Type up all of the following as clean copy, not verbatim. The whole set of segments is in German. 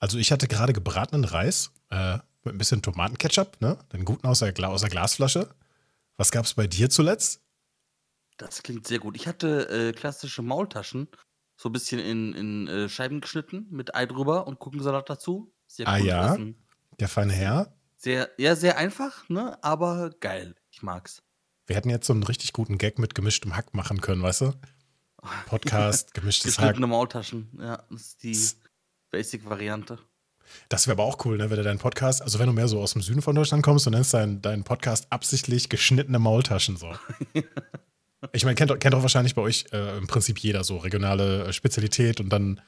Also ich hatte gerade gebratenen Reis mit ein bisschen Tomatenketchup, ne? Den guten aus der Glasflasche. Was gab's bei dir zuletzt? Das klingt sehr gut. Ich hatte klassische Maultaschen, so ein bisschen in Scheiben geschnitten, mit Ei drüber und Gurkensalat dazu. Sehr cool gewesen. Der feine Herr. Sehr einfach, ne? Aber geil. Ich mag's. Wir hätten jetzt so einen richtig guten Gag mit gemischtem Hack machen können, weißt du? Podcast, gemischtes Hack. Geschnittene Maultaschen, ja. Das ist die Basic-Variante. Das wäre aber auch cool, ne, wenn du deinen Podcast, also wenn du mehr so aus dem Süden von Deutschland kommst und nennst deinen Podcast absichtlich geschnittene Maultaschen so. Ich meine, kennt doch wahrscheinlich bei euch im Prinzip jeder so regionale Spezialität und dann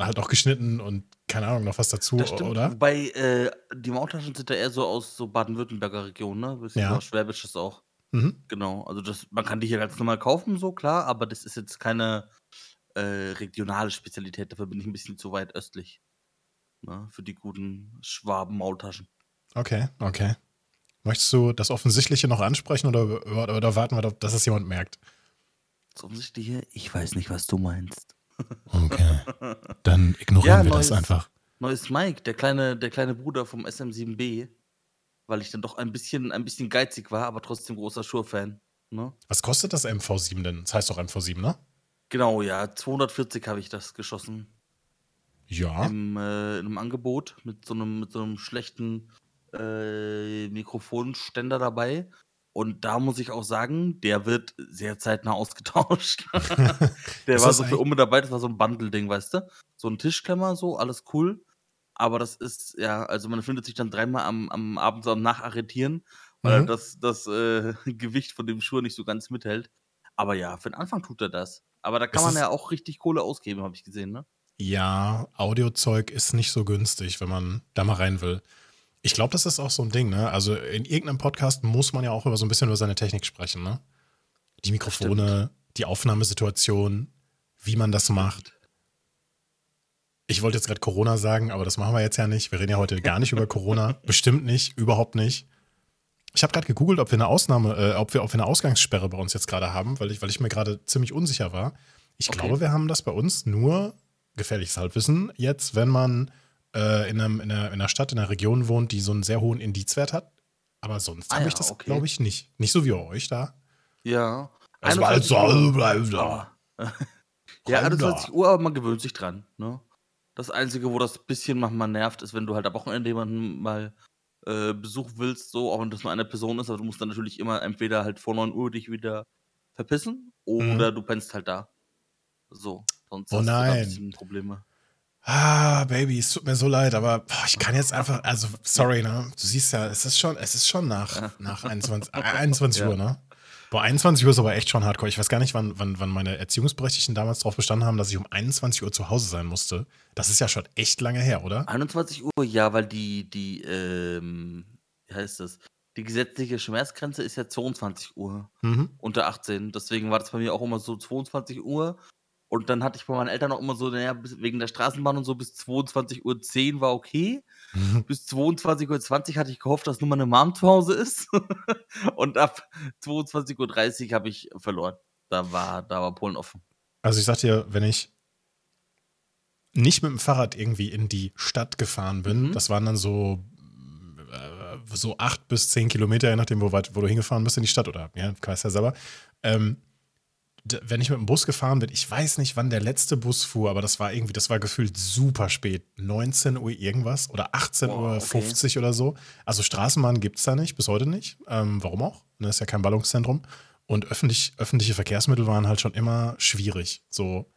halt auch geschnitten und keine Ahnung noch was dazu, das stimmt, oder? Wobei die Maultaschen sind da eher so aus so Baden-Württemberger Region, ne? Bisschen ja. So Schwäbisches auch. Mhm. Genau. Also man kann die hier ganz normal kaufen, so klar, aber das ist jetzt keine regionale Spezialität, dafür bin ich ein bisschen zu weit östlich. Na, für die guten Schwaben-Maultaschen. Okay. Möchtest du das Offensichtliche noch ansprechen oder warten wir, dass es jemand merkt? Das Offensichtliche? Ich weiß nicht, was du meinst. Okay, dann ignorieren wir das einfach. Neues Mike, der kleine Bruder vom SM7B, weil ich dann doch ein bisschen geizig war, aber trotzdem großer Schur-Fan. Ne? Was kostet das MV7 denn? Das heißt doch MV7, ne? Genau, ja, 240 habe ich das geschossen. Ja. In einem Angebot mit so einem schlechten Mikrofonständer dabei. Und da muss ich auch sagen, der wird sehr zeitnah ausgetauscht. Der war so für um mit dabei, das war so ein Bundle-Ding, weißt du? So ein Tischklemmer, so, alles cool. Aber das ist, ja, also man findet sich dann dreimal am Abend so am Nacharretieren, weil das Gewicht von dem Schuh nicht so ganz mithält. Aber ja, für den Anfang tut er das. Aber da kann man ja auch richtig Kohle ausgeben, habe ich gesehen, ne? Ja, Audiozeug ist nicht so günstig, wenn man da mal rein will. Ich glaube, das ist auch so ein Ding, ne? Also in irgendeinem Podcast muss man ja auch über so ein bisschen über seine Technik sprechen, ne? Die Mikrofone, die Aufnahmesituation, wie man das macht. Ich wollte jetzt gerade Corona sagen, aber das machen wir jetzt ja nicht. Wir reden ja heute gar nicht über Corona. Bestimmt nicht, überhaupt nicht. Ich habe gerade gegoogelt, ob wir eine Ausgangssperre bei uns jetzt gerade haben, weil ich mir gerade ziemlich unsicher war. Ich glaube, wir haben das bei uns nur, gefährliches Halbwissen, jetzt, wenn man in einer Stadt, in einer Region wohnt, die so einen sehr hohen Indizwert hat. Aber sonst habe ich das, glaube ich, nicht. Nicht so wie bei euch da. Ja. Also mal zu Hause bleiben da. Ja, 21 Uhr, aber man gewöhnt sich dran. Ne? Das Einzige, wo das ein bisschen manchmal nervt, ist, wenn du halt am Wochenende jemanden mal Besuch willst, so, auch wenn das nur eine Person ist, aber du musst dann natürlich immer entweder halt vor 9 Uhr dich wieder verpissen oder du pennst halt da. So. Sonst hast du ein bisschen Probleme. Ah, Baby, es tut mir so leid, aber ich kann jetzt einfach, also sorry, ne? Du siehst ja, es ist schon nach 21 Uhr, ne? Boah, 21 Uhr ist aber echt schon hardcore. Ich weiß gar nicht, wann meine Erziehungsberechtigten damals darauf bestanden haben, dass ich um 21 Uhr zu Hause sein musste. Das ist ja schon echt lange her, oder? 21 Uhr, ja, weil wie heißt das? Die gesetzliche Schmerzgrenze ist ja 22 Uhr unter 18. Deswegen war das bei mir auch immer so 22 Uhr. Und dann hatte ich bei meinen Eltern auch immer so, naja, wegen der Straßenbahn und so, bis 22.10 Uhr war okay. Bis 22.20 Uhr hatte ich gehofft, dass nur meine Mom zu Hause ist. Und ab 22.30 Uhr habe ich verloren. Da war Polen offen. Also ich sag dir, wenn ich nicht mit dem Fahrrad irgendwie in die Stadt gefahren bin, das waren dann so 8 bis 10 Kilometer, je nachdem, wo du hingefahren bist in die Stadt, oder, ja, weißt ja selber, wenn ich mit dem Bus gefahren bin, ich weiß nicht, wann der letzte Bus fuhr, aber das war gefühlt super spät. 19 Uhr irgendwas oder 18:50 Uhr oder so. Also Straßenbahn gibt's da nicht, bis heute nicht. Warum auch? Ne, ist ja kein Ballungszentrum. Und öffentliche Verkehrsmittel waren halt schon immer schwierig. So,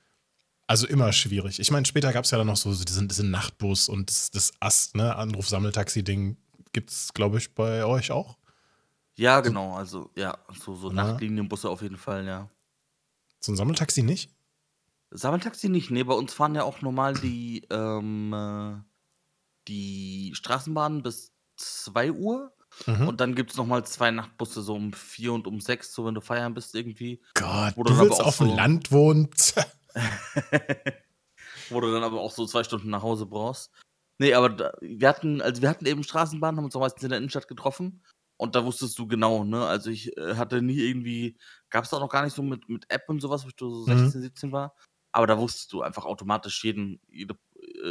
also immer schwierig. Ich meine, später gab's ja dann noch so diesen Nachtbus und das Ast, ne, Anruf-Sammeltaxi-Ding gibt's, glaube ich, bei euch auch. Ja, genau. Also, ja, so Nachtlinienbusse auf jeden Fall, ja. So ein Sammeltaxi nicht? Sammeltaxi nicht, nee, bei uns fahren ja auch normal die Straßenbahnen bis 2 Uhr und dann gibt es nochmal 2 Nachtbusse, so um 4 und um 6, so wenn du feiern bist irgendwie. Gott, wo du willst auf dem Land wohnen. Wo du dann aber auch so 2 Stunden nach Hause brauchst. Nee, aber wir hatten eben Straßenbahnen, haben uns auch meistens in der Innenstadt getroffen. Und da wusstest du genau, ne? Also ich hatte nie irgendwie, gab es auch noch gar nicht so mit App und sowas, wo ich so 16, 17 war. Aber da wusstest du einfach automatisch jede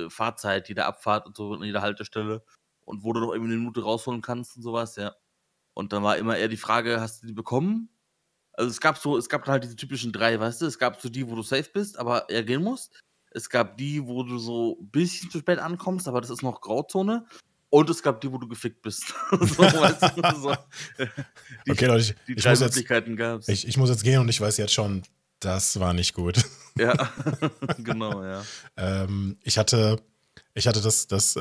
Fahrzeit, jede Abfahrt und so, an jeder Haltestelle. Und wo du noch eben eine Minute rausholen kannst und sowas, ja. Und dann war immer eher die Frage, hast du die bekommen? Also es gab halt diese typischen drei, weißt du? Es gab so die, wo du safe bist, aber eher gehen musst. Es gab die, wo du so ein bisschen zu spät ankommst, aber das ist noch Grauzone. Und es gab die, wo du gefickt bist. So, weißt du, so. Okay, Leute, die drei Möglichkeiten gab es. Ich muss jetzt gehen und ich weiß jetzt schon, das war nicht gut. Ja, genau, ja. Ich hatte das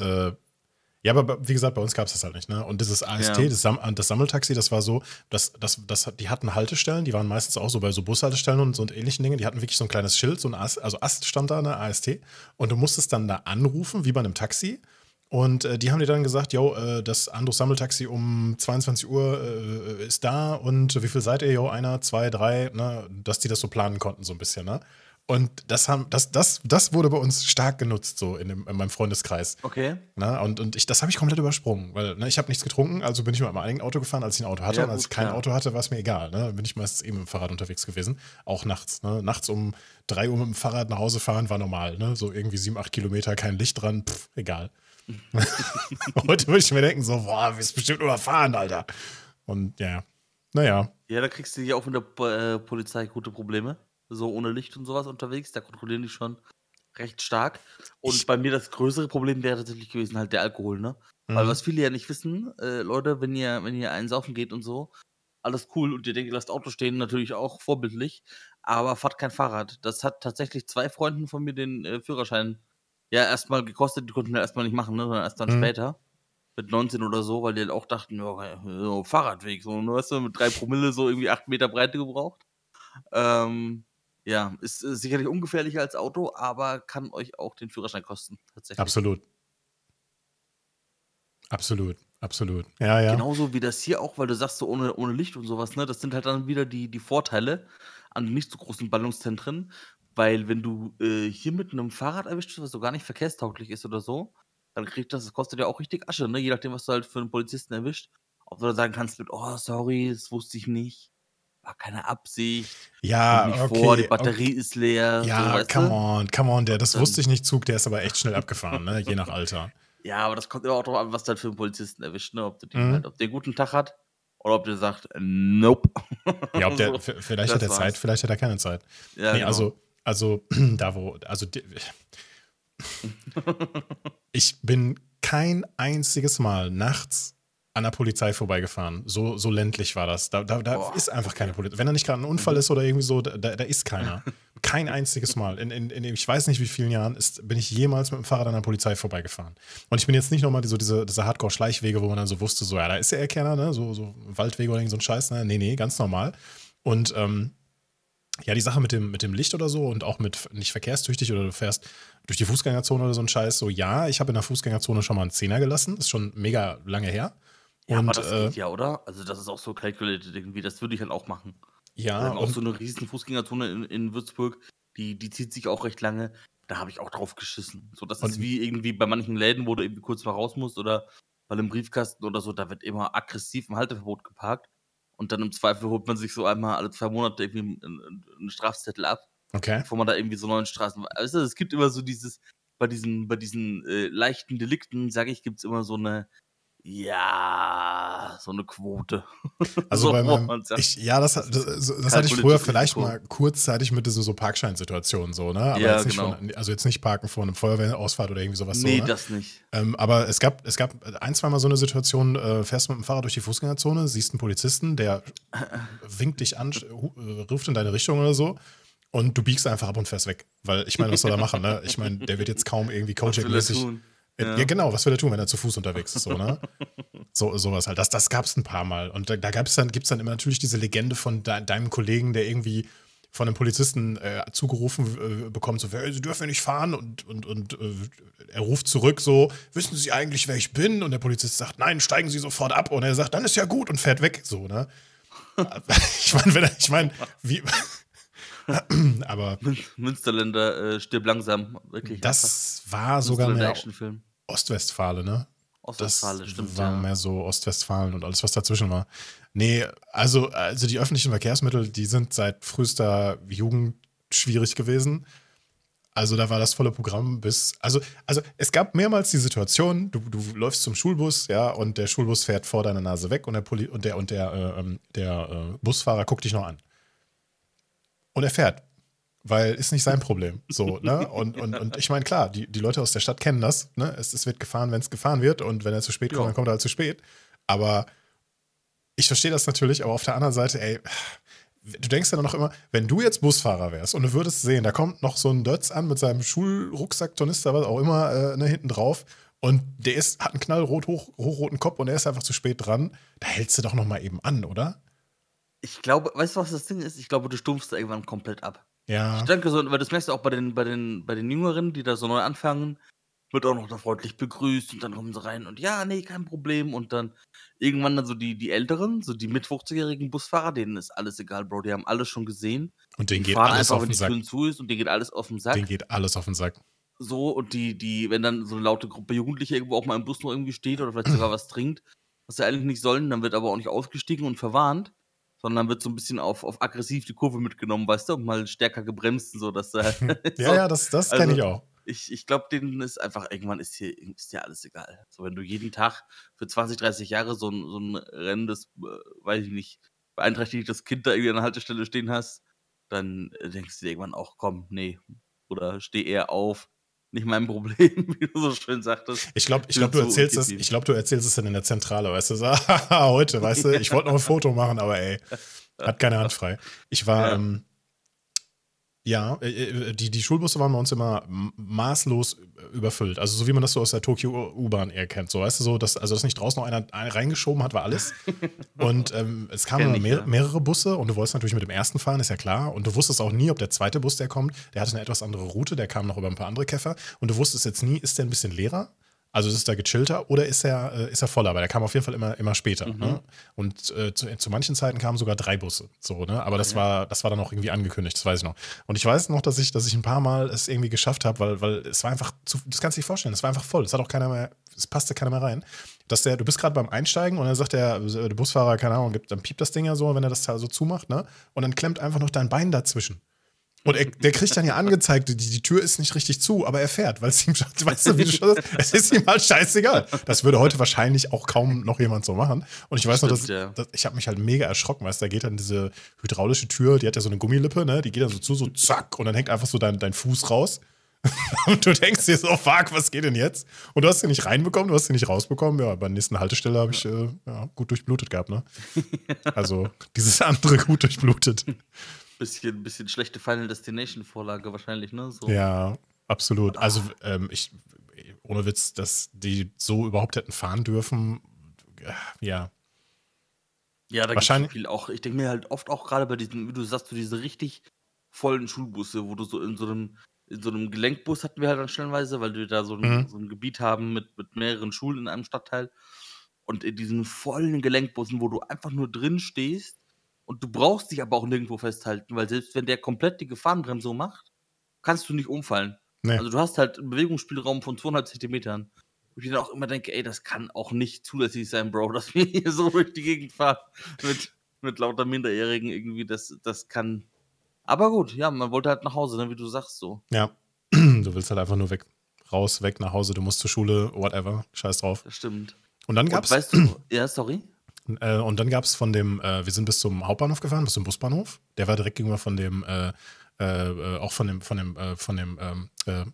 ja, aber wie gesagt, bei uns gab es das halt nicht, ne? Und dieses AST, ja. Das Sammeltaxi, das war so, die hatten Haltestellen, die waren meistens auch so bei so Bushaltestellen und ähnlichen Dingen, die hatten wirklich so ein kleines Schild, so ein AST, also Ast stand da, ne, AST, und du musstest dann da anrufen, wie bei einem Taxi, und die haben dir dann gesagt, yo, das Andros Sammeltaxi um 22 Uhr ist da, und wie viel seid ihr, yo, einer, zwei, drei, ne, dass die das so planen konnten, so ein bisschen, ne? Und das wurde bei uns stark genutzt, so in meinem Freundeskreis. Okay. Na, und das habe ich komplett übersprungen, weil, ne, ich habe nichts getrunken, also bin ich mit meinem eigenen Auto gefahren, als ich ein Auto hatte. Ja, und als ich kein Auto hatte, war es mir egal. Ne? Bin ich meistens eben mit dem Fahrrad unterwegs gewesen, auch nachts. Ne? Nachts um 3 Uhr mit dem Fahrrad nach Hause fahren war normal. Ne? So irgendwie 7-8 Kilometer, kein Licht dran, pff, egal. Heute würde ich mir denken, so, boah, wir sind bestimmt überfahren, Alter. Und ja, naja. Ja, da kriegst du ja auch mit der Polizei gute Probleme. So ohne Licht und sowas unterwegs, da kontrollieren die schon recht stark. Und bei mir das größere Problem wäre tatsächlich gewesen halt der Alkohol, ne? Mhm. Weil was viele ja nicht wissen, Leute, wenn ihr einsaufen geht und so, alles cool und ihr denkt, ihr lasst Auto stehen, natürlich auch vorbildlich, aber fahrt kein Fahrrad. Das hat tatsächlich 2 Freunden von mir den Führerschein ja erstmal gekostet, die konnten wir erstmal nicht machen, ne? Sondern erst dann später. Mit 19 oder so, weil die halt auch dachten, oh, Fahrradweg, so, weißt du, mit 3 Promille so irgendwie 8 Meter Breite gebraucht. Ja, ist sicherlich ungefährlicher als Auto, aber kann euch auch den Führerschein kosten, tatsächlich. Absolut. Ja, ja. Genauso wie das hier auch, weil du sagst, so ohne Licht und sowas, ne? Das sind halt dann wieder die Vorteile an nicht so großen Ballungszentren, weil wenn du hier mit einem Fahrrad erwischt, was so gar nicht verkehrstauglich ist oder so, dann kriegt das kostet ja auch richtig Asche, ne? Je nachdem, was du halt für einen Polizisten erwischt. Ob du dann sagen kannst mit, oh, sorry, das wusste ich nicht. Keine Absicht. Ja, nicht okay. Die Batterie ist leer. Ja, so, come on, der, das wusste ich nicht, Zug, der ist aber echt schnell abgefahren, ne? Je nach Alter. Ja, aber das kommt immer auch drauf an, was du halt für einen Polizisten erwischt, ne? Ob der einen guten Tag hat oder ob der sagt, nope. Ja, ob der, vielleicht hat er Zeit, vielleicht hat er keine Zeit. Ja, nee, genau. Also, da wo, also, ich bin kein einziges Mal nachts an der Polizei vorbeigefahren. So ländlich war das. Da ist einfach keine Polizei. Wenn da nicht gerade ein Unfall ist oder irgendwie so, da ist keiner. Kein einziges Mal. In ich weiß nicht wie vielen Jahren bin ich jemals mit dem Fahrrad an der Polizei vorbeigefahren. Und ich bin jetzt nicht nochmal so diese Hardcore-Schleichwege, wo man dann so wusste, so, ja, da ist der Kerner, ne? So Waldwege oder irgend so ein Scheiß. Ne? Nee, ganz normal. Und ja, die Sache mit dem Licht oder so und auch mit nicht verkehrstüchtig oder du fährst durch die Fußgängerzone oder so ein Scheiß. So, ja, ich habe in der Fußgängerzone schon mal einen Zehner gelassen. Ist schon mega lange her. Ja, aber das geht ja, oder? Also das ist auch so calculated irgendwie, das würde ich halt auch machen. Ja. Wir haben auch so eine riesen Fußgängerzone in Würzburg, die zieht sich auch recht lange, da habe ich auch drauf geschissen. So, das ist wie irgendwie bei manchen Läden, wo du irgendwie kurz mal raus musst oder weil im Briefkasten oder so, da wird immer aggressiv im Halteverbot geparkt und dann im Zweifel holt man sich so einmal alle 2 Monate irgendwie einen Strafzettel ab. Okay. Bevor man da irgendwie so neuen Straßen... Also es gibt immer so dieses, bei diesen leichten Delikten, sage ich, gibt es immer so eine... Ja, so eine Quote. Also so, bei meinem, das hatte ich früher vielleicht mal kurzzeitig mit diesen so Parkscheinsituationen so, ne? Aber ja, jetzt genau. Jetzt nicht parken vor einem Feuerwehrausfahrt oder irgendwie sowas. Nee, so, ne? Das nicht. Aber es gab ein, zweimal so eine Situation, fährst mit dem Fahrrad durch die Fußgängerzone, siehst einen Polizisten, der winkt dich an, ruft in deine Richtung oder so. Und du biegst einfach ab und fährst weg. Weil ich meine, was soll er machen, ne? Ich meine, der wird jetzt kaum irgendwie coaching-mäßig. Ja, genau, was will er tun, wenn er zu Fuß unterwegs ist, so, ne? Sowas halt. Das gab es ein paar Mal. Und da gibt's dann immer natürlich diese Legende von deinem Kollegen, der irgendwie von einem Polizisten zugerufen bekommt, so, Sie dürfen nicht fahren und er ruft zurück so, wissen Sie eigentlich, wer ich bin? Und der Polizist sagt, nein, steigen Sie sofort ab. Und er sagt, dann ist ja gut und fährt weg, so, ne? Ich meine, wie... Aber Münsterländer stirbt langsam, wirklich. Das war sogar mehr Ostwestfalen, ne? Ostwestfalen, stimmt. Das war mehr so Ostwestfalen und alles, was dazwischen war. Nee, also die öffentlichen Verkehrsmittel, die sind seit frühester Jugend schwierig gewesen. Also da war das volle Programm bis, also es gab mehrmals die Situation, du läufst zum Schulbus, ja, und der Schulbus fährt vor deiner Nase weg und der Busfahrer guckt dich noch an. Und er fährt, weil ist nicht sein Problem, so, ne? Und ich meine, klar, die Leute aus der Stadt kennen das, ne? Es wird gefahren, wenn es gefahren wird, und wenn er zu spät kommt, dann kommt er halt zu spät. Aber ich verstehe das natürlich, aber auf der anderen Seite, ey, du denkst ja noch immer, wenn du jetzt Busfahrer wärst und du würdest sehen, da kommt noch so ein Dötz an mit seinem Schulrucksack, Tornister, was auch immer, hinten drauf, und der hat einen knallrot hochroten Kopf und er ist einfach zu spät dran, da hältst du doch noch mal eben an, oder? Ich glaube, weißt du, was das Ding ist? Ich glaube, du stumpfst da irgendwann komplett ab. Ja. Ich denke so, weil das merkst du auch bei den Jüngeren, die da so neu anfangen, wird auch noch da freundlich begrüßt und dann kommen sie rein und ja, nee, kein Problem, und dann irgendwann dann so die Älteren, so die mit 50-jährigen Busfahrer, denen ist alles egal, Bro, die haben alles schon gesehen. Und denen geht alles auf den Sack. Und denen geht alles auf den Sack. So, und die, wenn dann so eine laute Gruppe Jugendliche irgendwo auch mal im Bus noch irgendwie steht oder vielleicht sogar was trinkt, was sie eigentlich nicht sollen, dann wird aber auch nicht ausgestiegen und verwarnt, sondern wird so ein bisschen auf aggressiv die Kurve mitgenommen, weißt du, und mal stärker gebremst und so, dass da das kenne ich auch. Ich glaube, denen ist einfach, irgendwann ist hier alles egal. So, wenn du jeden Tag für 20, 30 Jahre so ein rennendes, weiß ich nicht, beeinträchtigtes Kind da irgendwie an der Haltestelle stehen hast, dann denkst du dir irgendwann auch, komm, nee. Oder steh eher auf. Nicht mein Problem, wie du so schön sagtest. Ich glaub, du erzählst es dann in der Zentrale, weißt du, so, heute, weißt du, ich wollte noch ein Foto machen, aber ey, hat keine Hand frei. Ich war, die Schulbusse waren bei uns immer maßlos überfüllt. Also so wie man das so aus der Tokio-U-Bahn eher kennt. So, weißt du, so, dass nicht draußen noch einer reingeschoben hat, war alles. Und es kamen mehrere Busse und du wolltest natürlich mit dem ersten fahren, ist ja klar. Und du wusstest auch nie, ob der zweite Bus, der kommt, der hatte eine etwas andere Route, der kam noch über ein paar andere Käfer. Und du wusstest jetzt nie, ist der ein bisschen leerer? Also ist er gechillter oder ist er voller? Aber der kam auf jeden Fall immer später. Mhm. Ne? Und zu manchen Zeiten kamen sogar 3 Busse. So, ne? Aber das war dann auch irgendwie angekündigt, das weiß ich noch. Und ich weiß noch, dass ich ein paar Mal es irgendwie geschafft habe, weil es war einfach, das kannst du dir vorstellen, es war einfach voll. Es hat auch keiner mehr, es passte keiner mehr rein. Du bist gerade beim Einsteigen und dann sagt der Busfahrer, keine Ahnung, dann piept das Ding ja so, wenn er das so zumacht, ne? Und dann klemmt einfach noch dein Bein dazwischen. Und der kriegt dann ja angezeigt, die Tür ist nicht richtig zu, aber er fährt, weil es ihm, weißt du, wie du schon sagst, es ist ihm halt scheißegal. Das würde heute wahrscheinlich auch kaum noch jemand so machen. Und ich weiß noch, ich habe mich halt mega erschrocken, weißt du, da geht dann diese hydraulische Tür, die hat ja so eine Gummilippe, ne, die geht dann so zu, so zack, und dann hängt einfach so dein Fuß raus. Und du denkst dir so, fuck, was geht denn jetzt? Und du hast den nicht reinbekommen, du hast den nicht rausbekommen. Ja, bei der nächsten Haltestelle habe ich gut durchblutet gehabt, ne? Also dieses andere gut durchblutet. Bisschen schlechte Final Destination-Vorlage wahrscheinlich, ne? So. Ja, absolut. Also ohne Witz, dass die so überhaupt hätten fahren dürfen, ja. Ja, da gibt es viel auch. Ich denke mir halt oft auch gerade bei diesen, wie du sagst, so diese richtig vollen Schulbusse, wo du so in so einem Gelenkbus hatten wir halt dann stellenweise, weil wir da so ein Gebiet haben mit mehreren Schulen in einem Stadtteil. Und in diesen vollen Gelenkbussen, wo du einfach nur drin stehst, und du brauchst dich aber auch nirgendwo festhalten, weil selbst wenn der komplett die Gefahrenbremsung macht, kannst du nicht umfallen. Nee. Also du hast halt einen Bewegungsspielraum von 2,5 Zentimetern. Und ich dann auch immer denke, ey, das kann auch nicht zulässig sein, Bro, dass wir hier so durch die Gegend fahren mit lauter Minderjährigen irgendwie, das kann. Aber gut, ja, man wollte halt nach Hause, ne, wie du sagst so. Ja, du willst halt einfach nur weg, raus, weg nach Hause, du musst zur Schule, whatever, scheiß drauf. Das stimmt. Und dann gab's... Weißt du, ja, sorry? Und dann gab es von dem, wir sind bis zum Hauptbahnhof gefahren, bis zum Busbahnhof. Der war direkt gegenüber von dem, auch von dem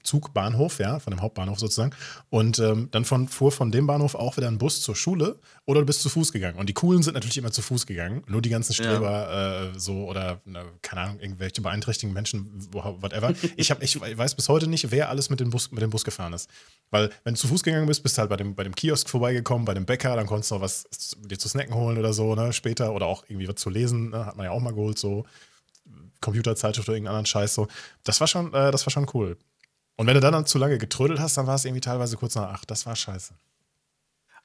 Zugbahnhof, ja, von dem Hauptbahnhof sozusagen. Und dann fuhr von dem Bahnhof auch wieder ein Bus zur Schule oder du bist zu Fuß gegangen. Und die Coolen sind natürlich immer zu Fuß gegangen. Nur die ganzen Streber keine Ahnung, irgendwelche beeinträchtigten Menschen, whatever. Ich weiß bis heute nicht, wer alles mit dem Bus gefahren ist. Weil wenn du zu Fuß gegangen bist, bist du halt bei dem Kiosk vorbeigekommen, bei dem Bäcker, dann konntest du noch was dir zu snacken holen oder so, ne, später. Oder auch irgendwie was zu lesen, ne, hat man ja auch mal geholt, so. Computerzeitschrift oder irgendeinen anderen Scheiß so. Das war schon cool. Und wenn du dann zu lange getrödelt hast, dann war es irgendwie teilweise kurz nach 8. Das war scheiße.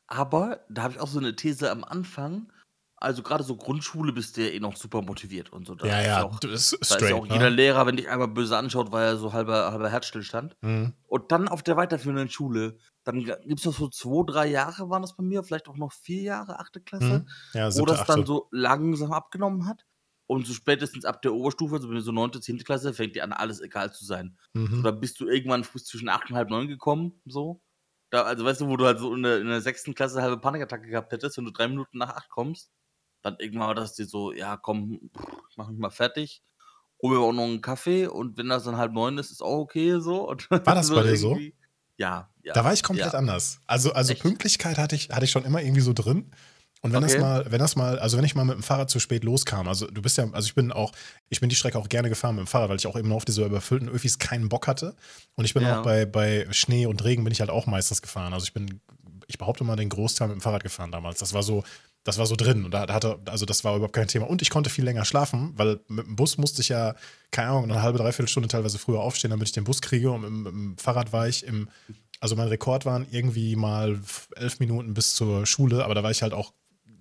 Aber da habe ich auch so eine These am Anfang. Also gerade so Grundschule bist du ja noch super motiviert und so. Da ist auch jeder Lehrer, wenn dich einmal böse anschaut, war ja so halber Herzstillstand. Mhm. Und dann auf der weiterführenden Schule, dann gibt es noch so 2, 3 Jahre waren das bei mir, vielleicht auch noch 4 Jahre, 8. Klasse, wo das dann so langsam abgenommen hat. Und so spätestens ab der Oberstufe, also so 9. oder 10. Klasse, fängt dir an, alles egal zu sein. Mhm. Oder bist du irgendwann früh zwischen 8 und halb 9 gekommen, so. Da, also weißt du, wo du halt so in der 6. Klasse halbe Panikattacke gehabt hättest, wenn du 3 Minuten nach 8 kommst, dann irgendwann war das dir so, ja komm, ich mach mich mal fertig, hol mir auch noch einen Kaffee und wenn das dann halb 9 ist, ist auch okay, so. Und war das so bei dir so? Ja, ja. Da war ich komplett anders. Also Pünktlichkeit hatte ich schon immer irgendwie so drin. Und wenn wenn ich mal mit dem Fahrrad zu spät loskam, ich bin die Strecke auch gerne gefahren mit dem Fahrrad, weil ich auch eben auf diese überfüllten Öfis keinen Bock hatte. Und ich bin auch bei Schnee und Regen bin ich halt auch meistens gefahren. Also ich behaupte mal, den Großteil mit dem Fahrrad gefahren damals. Das war so drin. Und das war überhaupt kein Thema. Und ich konnte viel länger schlafen, weil mit dem Bus musste ich ja, keine Ahnung, eine halbe, dreiviertel Stunde teilweise früher aufstehen, damit ich den Bus kriege. Und mit dem Fahrrad war ich also mein Rekord waren irgendwie mal 11 Minuten bis zur Schule, aber da war ich halt auch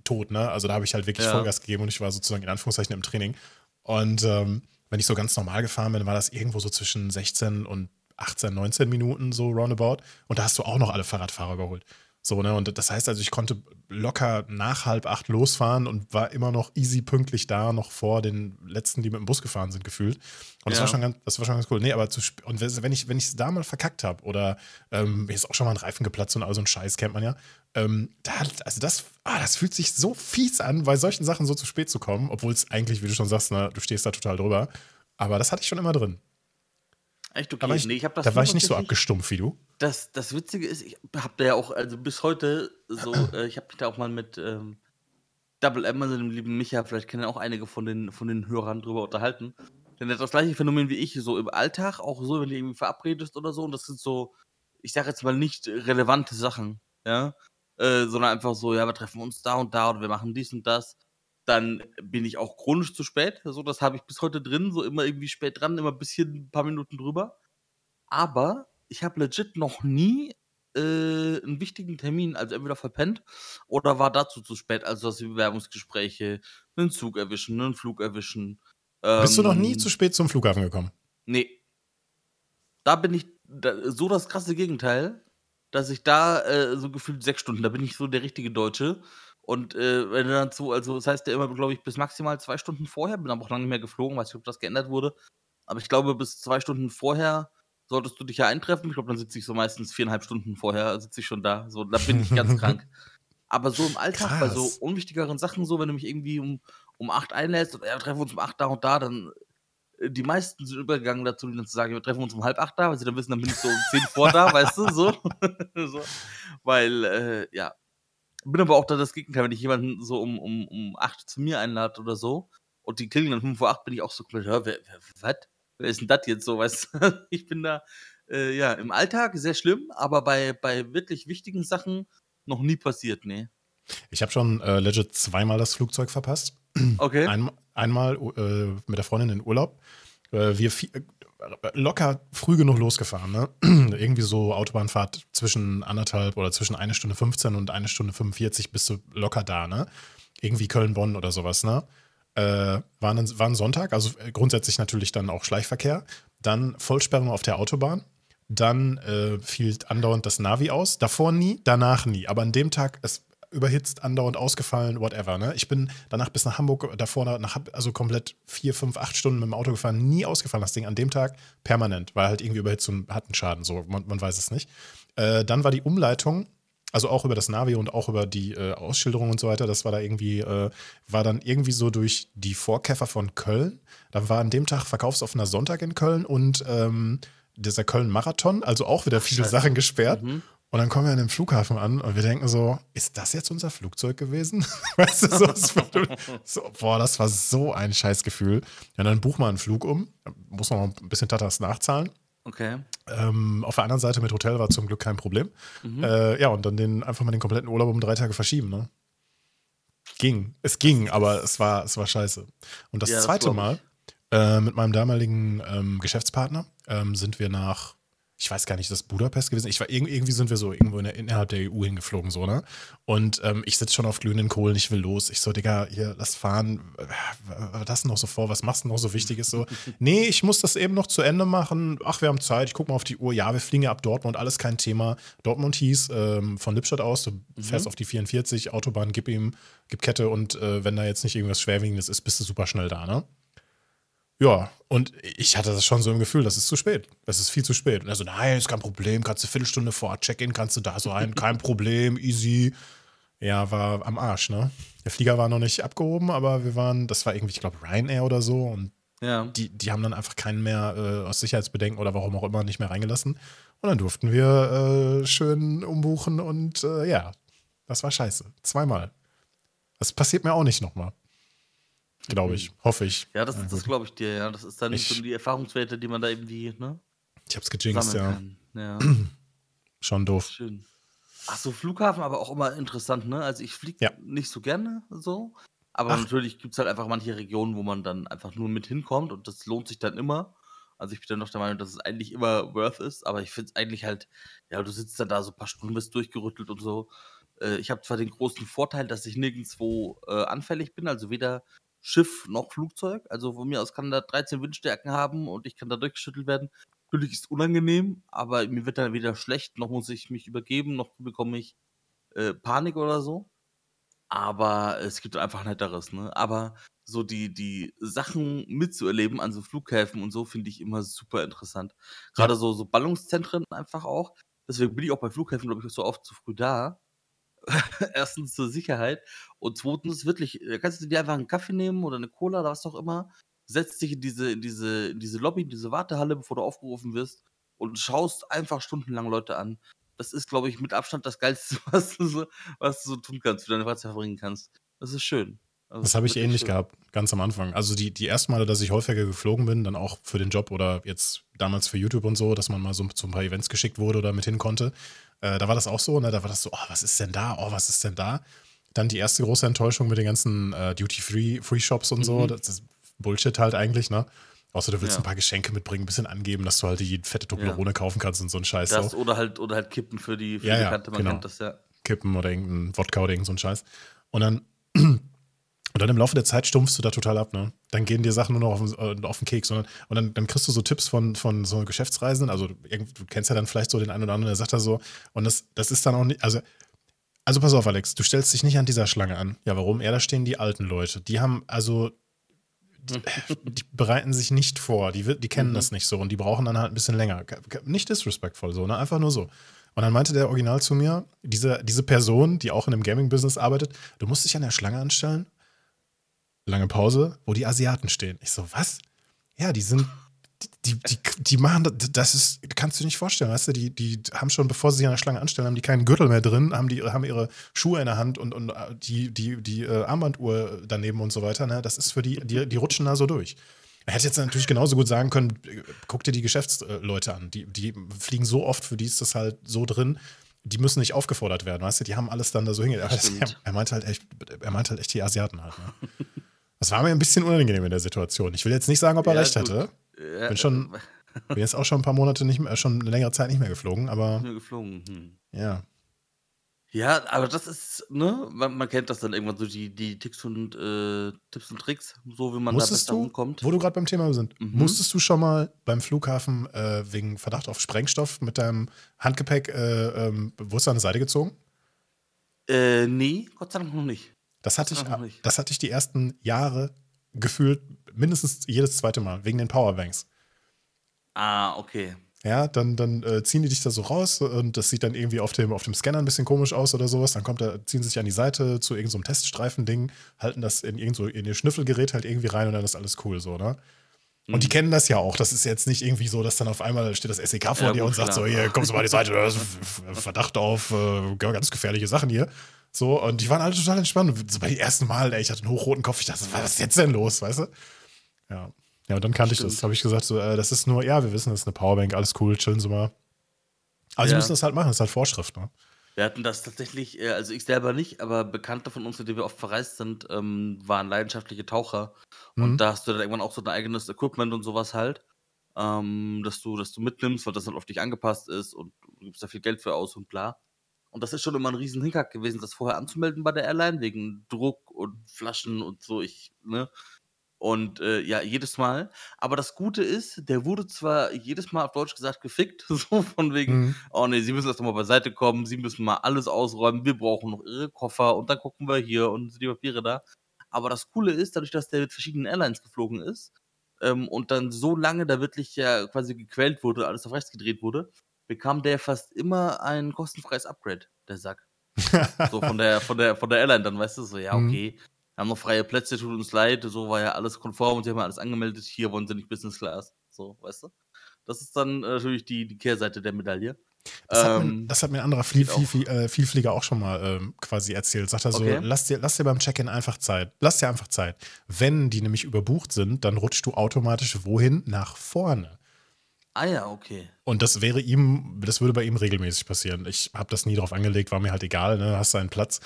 tot, ne? Also da habe ich halt wirklich Vollgas gegeben und ich war sozusagen in Anführungszeichen im Training. Und wenn ich so ganz normal gefahren bin, war das irgendwo so zwischen 16 und 18, 19 Minuten so roundabout. Und da hast du auch noch alle Fahrradfahrer überholt. So, ne? Und das heißt also, ich konnte locker nach 7:30 losfahren und war immer noch easy pünktlich da, noch vor den letzten, die mit dem Bus gefahren sind, gefühlt. Und das war schon ganz cool. Nee, aber und wenn ich es da mal verkackt habe oder mir ist auch schon mal ein Reifen geplatzt und all so ein Scheiß, kennt man ja. Das fühlt sich so fies an, bei solchen Sachen so zu spät zu kommen, obwohl es eigentlich, wie du schon sagst, ne, du stehst da total drüber. Aber das hatte ich schon immer drin. Echt okay. Da war ich nicht so abgestumpft wie du. Das Witzige ist, ich habe da ja auch, also bis heute, so, ich habe mich da auch mal mit Double M, also dem lieben Micha, vielleicht kennen ja auch einige von den Hörern drüber unterhalten. Denn der hat das gleiche Phänomen wie ich, so im Alltag, auch so, wenn du irgendwie verabredest oder so. Und das sind so, ich sage jetzt mal, nicht relevante Sachen, ja. Sondern einfach so, ja, wir treffen uns da und da oder wir machen dies und das. Dann bin ich auch chronisch zu spät. So, das habe ich bis heute drin, so immer irgendwie spät dran, immer ein bisschen, ein paar Minuten drüber. Aber ich habe legit noch nie einen wichtigen Termin, also entweder verpennt oder war dazu zu spät. Also, dass die Bewerbungsgespräche, einen Zug erwischen, einen Flug erwischen. Bist du noch nie zu spät zum Flughafen gekommen? Nee. Da bin ich so das krasse Gegenteil, dass ich da so gefühlt 6 Stunden, da bin ich so der richtige Deutsche. Und wenn du dann so, also das heißt ja immer, glaube ich, bis maximal 2 Stunden vorher, bin aber auch lange nicht mehr geflogen, weiß nicht, ob das geändert wurde, aber ich glaube, bis 2 Stunden vorher solltest du dich ja eintreffen. Ich glaube, dann sitze ich so meistens 4,5 Stunden vorher, sitze ich schon da, so, da bin ich ganz krank. Aber so im Alltag, krass, bei so unwichtigeren Sachen, so, wenn du mich irgendwie um 8 einlädst und ja, treffen wir uns um 8 da und da, dann die meisten sind übergegangen dazu, dann zu sagen, wir treffen uns um 7:30 da, weil sie dann wissen, dann bin ich so um 10 vor da, weißt du, so. So. Weil, ja. Bin aber auch da das Gegenteil, wenn ich jemanden so um 8 zu mir einlade oder so und die klingeln dann 7:45, bin ich auch so cool, ja, wer ist denn das jetzt so, weißt du? Ich bin da, ja, im Alltag sehr schlimm, aber bei wirklich wichtigen Sachen noch nie passiert, nee. Ich habe schon legit zweimal das Flugzeug verpasst. Okay. Einmal mit der Freundin in Urlaub. Wir locker früh genug losgefahren, ne? Irgendwie so Autobahnfahrt zwischen 1,5 oder zwischen 1 Stunde 15 und 1 Stunde 45 bist du locker da, ne? Irgendwie Köln-Bonn oder sowas, ne? War ein Sonntag, also grundsätzlich natürlich dann auch Schleichverkehr. Dann Vollsperrung auf der Autobahn. Dann fiel andauernd das Navi aus. Davor nie, danach nie. Aber an dem Tag, es überhitzt, andauernd ausgefallen, whatever, ne? Ich bin danach bis nach Hamburg, davor nach, also komplett 4, 5, 8 Stunden mit dem Auto gefahren, nie ausgefallen, das Ding an dem Tag permanent, weil halt irgendwie Überhitzung hat einen Schaden, so, man weiß es nicht. Dann war die Umleitung, also auch über das Navi und auch über die Ausschilderung und so weiter, das war da irgendwie, war dann irgendwie so durch die Vorkäfer von Köln, da war an dem Tag verkaufsoffener Sonntag in Köln und dieser Köln-Marathon, also auch wieder viele Sachen gesperrt. Mhm. Und dann kommen wir an dem Flughafen an und wir denken so, ist das jetzt unser Flugzeug gewesen? Weißt du, das war so ein Scheißgefühl. Ja, dann buch mal einen Flug um, muss man noch ein bisschen Tatas nachzahlen. Okay. Auf der anderen Seite mit Hotel war zum Glück kein Problem. Mhm. Ja, und dann einfach mal den kompletten Urlaub um 3 Tage verschieben, ne? Es ging, aber es war scheiße. Und das zweite Mal, mit meinem damaligen Geschäftspartner, sind wir nach ich weiß gar nicht, das Budapest gewesen. Ich war irgendwie sind wir so irgendwo innerhalb der EU hingeflogen, so, ne? Und ich sitze schon auf glühenden Kohlen, ich will los. Ich so, Digga, hier, lass fahren. Das noch so vor, was machst du noch so Wichtiges? So, nee, ich muss das eben noch zu Ende machen. Ach, wir haben Zeit, ich guck mal auf die Uhr. Ja, wir fliegen ja ab Dortmund, alles kein Thema. Dortmund hieß von Lippstadt aus, du fährst auf die 44, Autobahn, gib Kette und wenn da jetzt nicht irgendwas Schwerwiegendes ist, bist du super schnell da, ne? Ja, und ich hatte das schon so im Gefühl, das ist zu spät. Das ist viel zu spät. Und er so, nein, ist kein Problem, kannst du eine Viertelstunde vor Check-in, kannst du da so ein, kein Problem, easy. Ja, war am Arsch, ne? Der Flieger war noch nicht abgehoben, aber das war irgendwie, ich glaube, Ryanair oder so. Und die haben dann einfach keinen mehr aus Sicherheitsbedenken oder warum auch immer nicht mehr reingelassen. Und dann durften wir schön umbuchen und ja, das war scheiße. Zweimal. Das passiert mir auch nicht nochmal. Glaube ich, hoffe ich. Ja, das glaube ich dir, ja. Das ist dann so die Erfahrungswerte, die man da eben ne? Ich hab's gejinxt, ja. Schon doof. Schön. Ach so, Flughafen, aber auch immer interessant, ne? Also ich fliege nicht so gerne, so. Aber natürlich gibt's halt einfach manche Regionen, wo man dann einfach nur mit hinkommt und das lohnt sich dann immer. Also ich bin dann noch der Meinung, dass es eigentlich immer worth ist, aber ich find's eigentlich halt, ja, du sitzt dann da so ein paar Stunden, bist durchgerüttelt und so. Ich habe zwar den großen Vorteil, dass ich nirgendwo anfällig bin, also weder Schiff noch Flugzeug. Also von mir aus kann da 13 Windstärken haben und ich kann da durchgeschüttelt werden. Natürlich ist es unangenehm, aber mir wird dann weder schlecht, noch muss ich mich übergeben, noch bekomme ich Panik oder so. Aber es gibt einfach Netteres, ne? Aber so die Sachen mitzuerleben an so Flughäfen und so finde ich immer super interessant. Gerade so Ballungszentren einfach auch. Deswegen bin ich auch bei Flughäfen, glaube ich, so oft zu früh da. Erstens zur Sicherheit und zweitens wirklich, kannst du dir einfach einen Kaffee nehmen oder eine Cola oder was auch immer, setzt dich in diese Lobby, in diese Wartehalle, bevor du aufgerufen wirst und schaust einfach stundenlang Leute an. Das ist, glaube ich, mit Abstand das Geilste, was du so tun kannst, für deine Freizeit verbringen kannst. Das ist schön. Also das habe ich ähnlich gehabt, ganz am Anfang. Also die ersten Male, dass ich häufiger geflogen bin, dann auch für den Job oder jetzt damals für YouTube und so, dass man mal so zu ein paar Events geschickt wurde oder mit hin konnte, da war das auch so, ne? Da war das so, oh, was ist denn da? Oh, was ist denn da? Dann die erste große Enttäuschung mit den ganzen Duty-Free-Shops und so, das ist Bullshit halt eigentlich, ne? Außer du willst ein paar Geschenke mitbringen, ein bisschen angeben, dass du halt die fette Toblerone kaufen kannst und so ein Scheiß. Das auch. Oder halt Kippen für die Bekannte, man kennt das ja. Kippen oder irgendein Wodka oder irgend so ein Scheiß. Und dann im Laufe der Zeit stumpfst du da total ab, ne? Dann gehen dir Sachen nur noch auf den Keks. Und dann kriegst du so Tipps von so Geschäftsreisenden. Also du kennst ja dann vielleicht so den einen oder anderen, der sagt da so. Und das ist dann auch nicht, also pass auf, Alex, du stellst dich nicht an dieser Schlange an. Ja, warum? Ja, da stehen die alten Leute. Die haben, also, die bereiten sich nicht vor. Die kennen das nicht so. Und die brauchen dann halt ein bisschen länger. Nicht disrespectful so, ne? Einfach nur so. Und dann meinte der Original zu mir, diese Person, die auch in einem Gaming-Business arbeitet, du musst dich an der Schlange anstellen. Lange Pause, wo die Asiaten stehen. Ich so, was? Ja, die machen das ist, kannst du dir nicht vorstellen, weißt du, die haben schon, bevor sie sich an der Schlange anstellen, haben die keinen Gürtel mehr drin, haben ihre Schuhe in der Hand und die Armbanduhr daneben und so weiter, ne? Das ist für die rutschen da so durch. Er hätte jetzt natürlich genauso gut sagen können, guck dir die Geschäftsleute an, die fliegen so oft, für die ist das halt so drin. Die müssen nicht aufgefordert werden, weißt du, die haben alles dann da so hingelegt. Er meint halt echt die Asiaten halt, ne? Das war mir ein bisschen unangenehm in der Situation. Ich will jetzt nicht sagen, ob er recht hatte. Ja, bin jetzt auch schon ein paar Monate nicht mehr, schon eine längere Zeit nicht mehr geflogen, aber. Ja. Ja, aber das ist, ne, man kennt das dann irgendwann so, die Tipps und Tricks, so wie man da rumkommt. Wo du gerade beim Thema sind, musstest du schon mal beim Flughafen wegen Verdacht auf Sprengstoff mit deinem Handgepäck bewusst an die Seite gezogen? Nee, Gott sei Dank noch nicht. Das hatte ich die ersten Jahre gefühlt, mindestens jedes zweite Mal, wegen den Powerbanks. Ah, okay. Ja, dann ziehen die dich da so raus und das sieht dann irgendwie auf dem Scanner ein bisschen komisch aus oder sowas. Dann ziehen sie sich an die Seite zu irgendeinem Teststreifending, halten das in ihr Schnüffelgerät halt irgendwie rein und dann ist alles cool so, ne? Und die kennen das ja auch. Das ist jetzt nicht irgendwie so, dass dann auf einmal steht das SEK vor dir und sagt so, hier, kommst du mal an die Seite, Verdacht auf ganz gefährliche Sachen hier. So, und die waren alle total entspannt. So bei den ersten Mal, ey, ich hatte einen hochroten Kopf, ich dachte, was ist jetzt denn los, weißt du? Ja, und dann kannte ich das. Habe ich gesagt, so, das ist nur, ja, wir wissen, das ist eine Powerbank, alles cool, chillen Sie mal. Aber sie müssen das halt machen, das ist halt Vorschrift, ne? Wir hatten das tatsächlich, also ich selber nicht, aber Bekannte von uns, mit denen wir oft verreist sind, waren leidenschaftliche Taucher. Und da hast du dann irgendwann auch so dein eigenes Equipment und sowas halt. dass du mitnimmst, weil das halt auf dich angepasst ist und du gibst da viel Geld für aus und bla. Und das ist schon immer ein riesen Hickhack gewesen, das vorher anzumelden bei der Airline, wegen Druck und Flaschen und so, Und ja, jedes Mal. Aber das Gute ist, der wurde zwar jedes Mal auf Deutsch gesagt gefickt, so von wegen, oh nee, Sie müssen das nochmal beiseite kommen, Sie müssen mal alles ausräumen, wir brauchen noch Ihre Koffer und dann gucken wir hier und sind die Papiere da. Aber das Coole ist, dadurch, dass der mit verschiedenen Airlines geflogen ist und dann so lange da wirklich ja quasi gequält wurde, alles auf rechts gedreht wurde, bekam der fast immer ein kostenfreies Upgrade, der Sack. So von der Airline dann, weißt du, so ja, okay. Wir haben noch freie Plätze, tut uns leid, so war ja alles konform und sie haben ja alles angemeldet, hier wollen sie nicht Business Class, so, weißt du? Das ist dann natürlich die Kehrseite der Medaille. Das hat mir ein anderer Vielflieger auch schon mal quasi erzählt. Sagt er so, okay. Lass dir beim Check-in einfach Zeit. Lass dir einfach Zeit. Wenn die nämlich überbucht sind, dann rutschst du automatisch wohin? Nach vorne. Ah ja, okay. Und das würde bei ihm regelmäßig passieren. Ich habe das nie drauf angelegt, war mir halt egal, ne? Hast deinen Platz.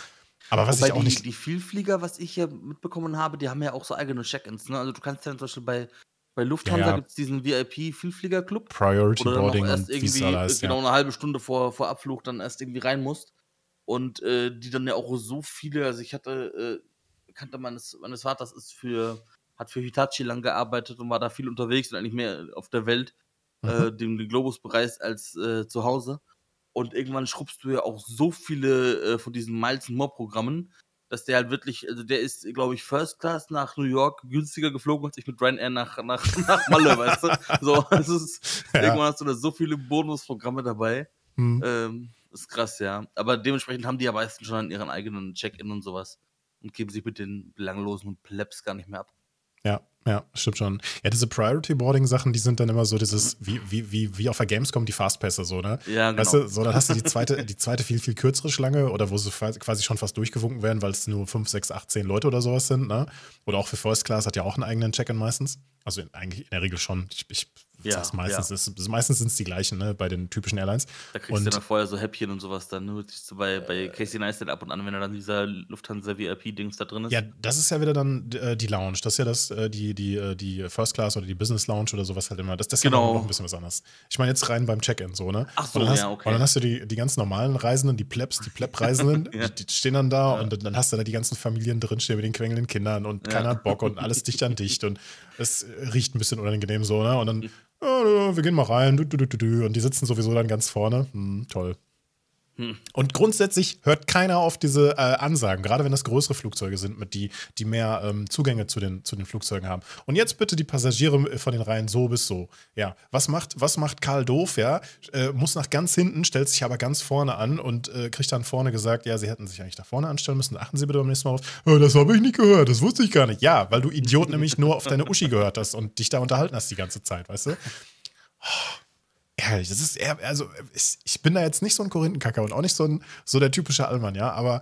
Aber was ich auch nicht. Die Vielflieger, was ich hier mitbekommen habe, die haben ja auch so eigene Check-ins. Ne? Also, du kannst ja zum Beispiel bei Lufthansa gibt es diesen VIP-Vielflieger-Club. Priority Boarding und irgendwie genau eine halbe Stunde vor Abflug dann erst irgendwie rein musst. Und die dann ja auch so viele. Also, ich hatte, Bekannter meines Vaters hat für Hitachi lang gearbeitet und war da viel unterwegs und eigentlich mehr auf der Welt, den Globus bereist als zu Hause. Und irgendwann schrubbst du ja auch so viele von diesen Miles and More Programmen, dass der halt wirklich, also der ist, glaube ich, First Class nach New York günstiger geflogen als ich mit Ryanair nach Malle, weißt du? So, irgendwann hast du da so viele Bonusprogramme dabei. Ist krass, ja. Aber dementsprechend haben die ja meistens schon an ihren eigenen Check-in und sowas und geben sich mit den belanglosen Plebs gar nicht mehr ab. Ja, stimmt schon. Ja, diese Priority-Boarding-Sachen, die sind dann immer so dieses, wie auf der Gamescom die Fastpässe, so, ne? Ja, genau. Weißt du, so, dann hast du die zweite viel kürzere Schlange oder wo sie quasi schon fast durchgewunken werden, weil es nur 5, 6, 8, 10 Leute oder sowas sind, ne? Oder auch für First Class hat ja auch einen eigenen Check-in meistens. Also eigentlich in der Regel schon. Ich sag's meistens. Ja. Meistens sind es die gleichen, ne? Bei den typischen Airlines. Da kriegst du dann vorher so Häppchen und sowas dann, ne? Bei Casey Neistat ab und an, wenn er dann dieser Lufthansa VIP-Dings da drin ist. Ja, das ist ja wieder dann die Lounge. Das ist ja die First Class oder die Business Lounge oder sowas halt immer. Das ist ja noch ein bisschen was anderes. Ich meine jetzt rein beim Check-in so, ne? Ach so, okay. Und dann hast du die ganz normalen Reisenden, die Pleb-Reisenden, ja. die stehen dann da und dann hast du da die ganzen Familien drin stehen mit den quengelnden Kindern und keiner hat Bock und alles dicht an dicht und es riecht ein bisschen unangenehm so, ne? Und dann, wir gehen mal rein, und die sitzen sowieso dann ganz vorne. Toll. Und grundsätzlich hört keiner auf diese Ansagen, gerade wenn das größere Flugzeuge sind, mit die mehr Zugänge zu den Flugzeugen haben. Und jetzt bitte die Passagiere von den Reihen so bis so. Ja, was macht Karl doof? Ja, muss nach ganz hinten, stellt sich aber ganz vorne an und kriegt dann vorne gesagt, ja, sie hätten sich eigentlich da vorne anstellen müssen. Achten Sie bitte beim nächsten Mal auf. Das habe ich nicht gehört, das wusste ich gar nicht. Ja, weil du Idiot nämlich nur auf deine Uschi gehört hast und dich da unterhalten hast die ganze Zeit, weißt du? Oh. Ehrlich, das ist eher, also ich bin da jetzt nicht so ein Korinthenkacker und auch nicht so der typische Allmann, ja, aber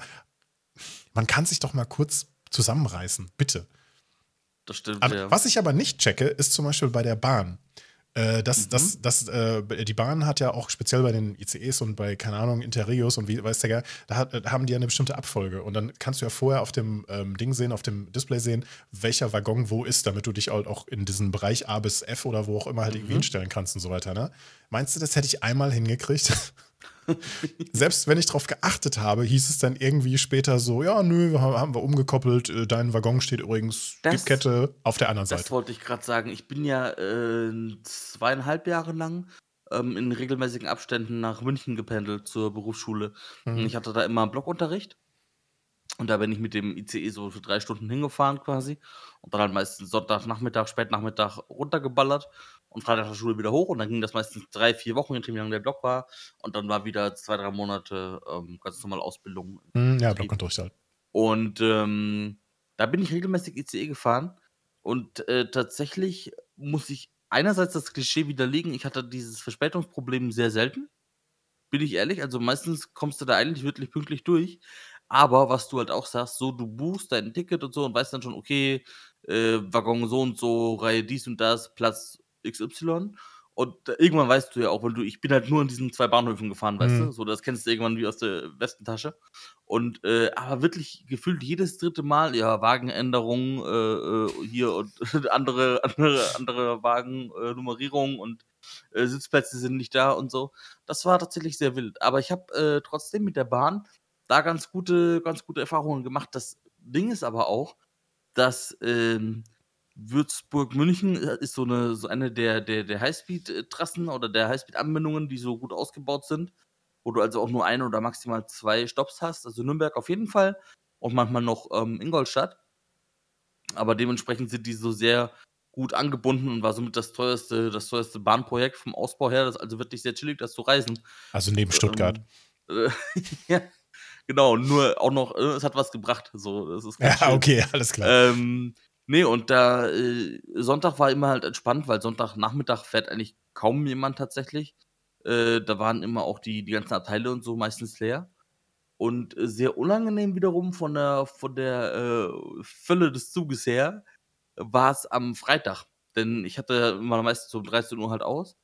man kann sich doch mal kurz zusammenreißen, bitte. Das stimmt, ja. Was ich aber nicht checke, ist zum Beispiel bei der Bahn. Die Bahn hat ja auch speziell bei den ICEs und bei, keine Ahnung, Interregios und wie weiß der Geier, haben die ja eine bestimmte Abfolge. Und dann kannst du ja vorher auf dem auf dem Display sehen, welcher Waggon wo ist, damit du dich halt auch in diesen Bereich A bis F oder wo auch immer halt irgendwie hinstellen kannst und so weiter. Ne? Meinst du, das hätte ich einmal hingekriegt? Selbst wenn ich drauf geachtet habe, hieß es dann irgendwie später so, ja, nö, haben wir umgekoppelt, dein Waggon steht übrigens, gib Kette auf der anderen Seite. Das wollte ich gerade sagen. Ich bin ja 2,5 Jahre lang in regelmäßigen Abständen nach München gependelt zur Berufsschule. Und ich hatte da immer Blockunterricht. Und da bin ich mit dem ICE so für 3 Stunden hingefahren quasi. Und dann halt meistens Sonntagnachmittag, Spätnachmittag runtergeballert. Und Freitag nach der Schule wieder hoch und dann ging das meistens 3-4 Wochen, je nachdem wie lange der Block war. Und dann war wieder 2-3 Monate ganz normal Ausbildung. Ja, Block und Durchsatz. Und da bin ich regelmäßig ICE gefahren. Und tatsächlich muss ich einerseits das Klischee widerlegen, ich hatte dieses Verspätungsproblem sehr selten. Bin ich ehrlich, also meistens kommst du da eigentlich wirklich pünktlich durch. Aber was du halt auch sagst, so du buchst dein Ticket und so und weißt dann schon, okay, Waggon so und so, Reihe dies und das, Platz XY Und irgendwann weißt du ja auch, weil ich bin halt nur in diesen 2 Bahnhöfen gefahren, weißt du, so, das kennst du irgendwann wie aus der Westentasche. Und, aber wirklich gefühlt jedes dritte Mal, ja, Wagenänderung, hier und andere Wagen, Nummerierung und Sitzplätze sind nicht da und so. Das war tatsächlich sehr wild. Aber ich habe trotzdem mit der Bahn da ganz gute Erfahrungen gemacht. Das Ding ist aber auch, dass Würzburg-München ist so eine der Highspeed-Trassen oder der Highspeed-Anbindungen, die so gut ausgebaut sind, wo du also auch nur 1 oder maximal 2 Stops hast. Also Nürnberg auf jeden Fall und manchmal noch Ingolstadt. Aber dementsprechend sind die so sehr gut angebunden und war somit das teuerste Bahnprojekt vom Ausbau her. Das ist also wirklich sehr chillig, das zu reisen. Also neben Stuttgart. Ja. Genau, nur auch noch, es hat was gebracht. So, das ist ganz schön. Okay, alles klar. Nee, und da Sonntag war immer halt entspannt, weil Sonntagnachmittag fährt eigentlich kaum jemand tatsächlich. Da waren immer auch die ganzen Abteile und so meistens leer. Und sehr unangenehm wiederum von der Fülle des Zuges her war es am Freitag. Denn ich hatte immer meistens um 13 Uhr halt aus.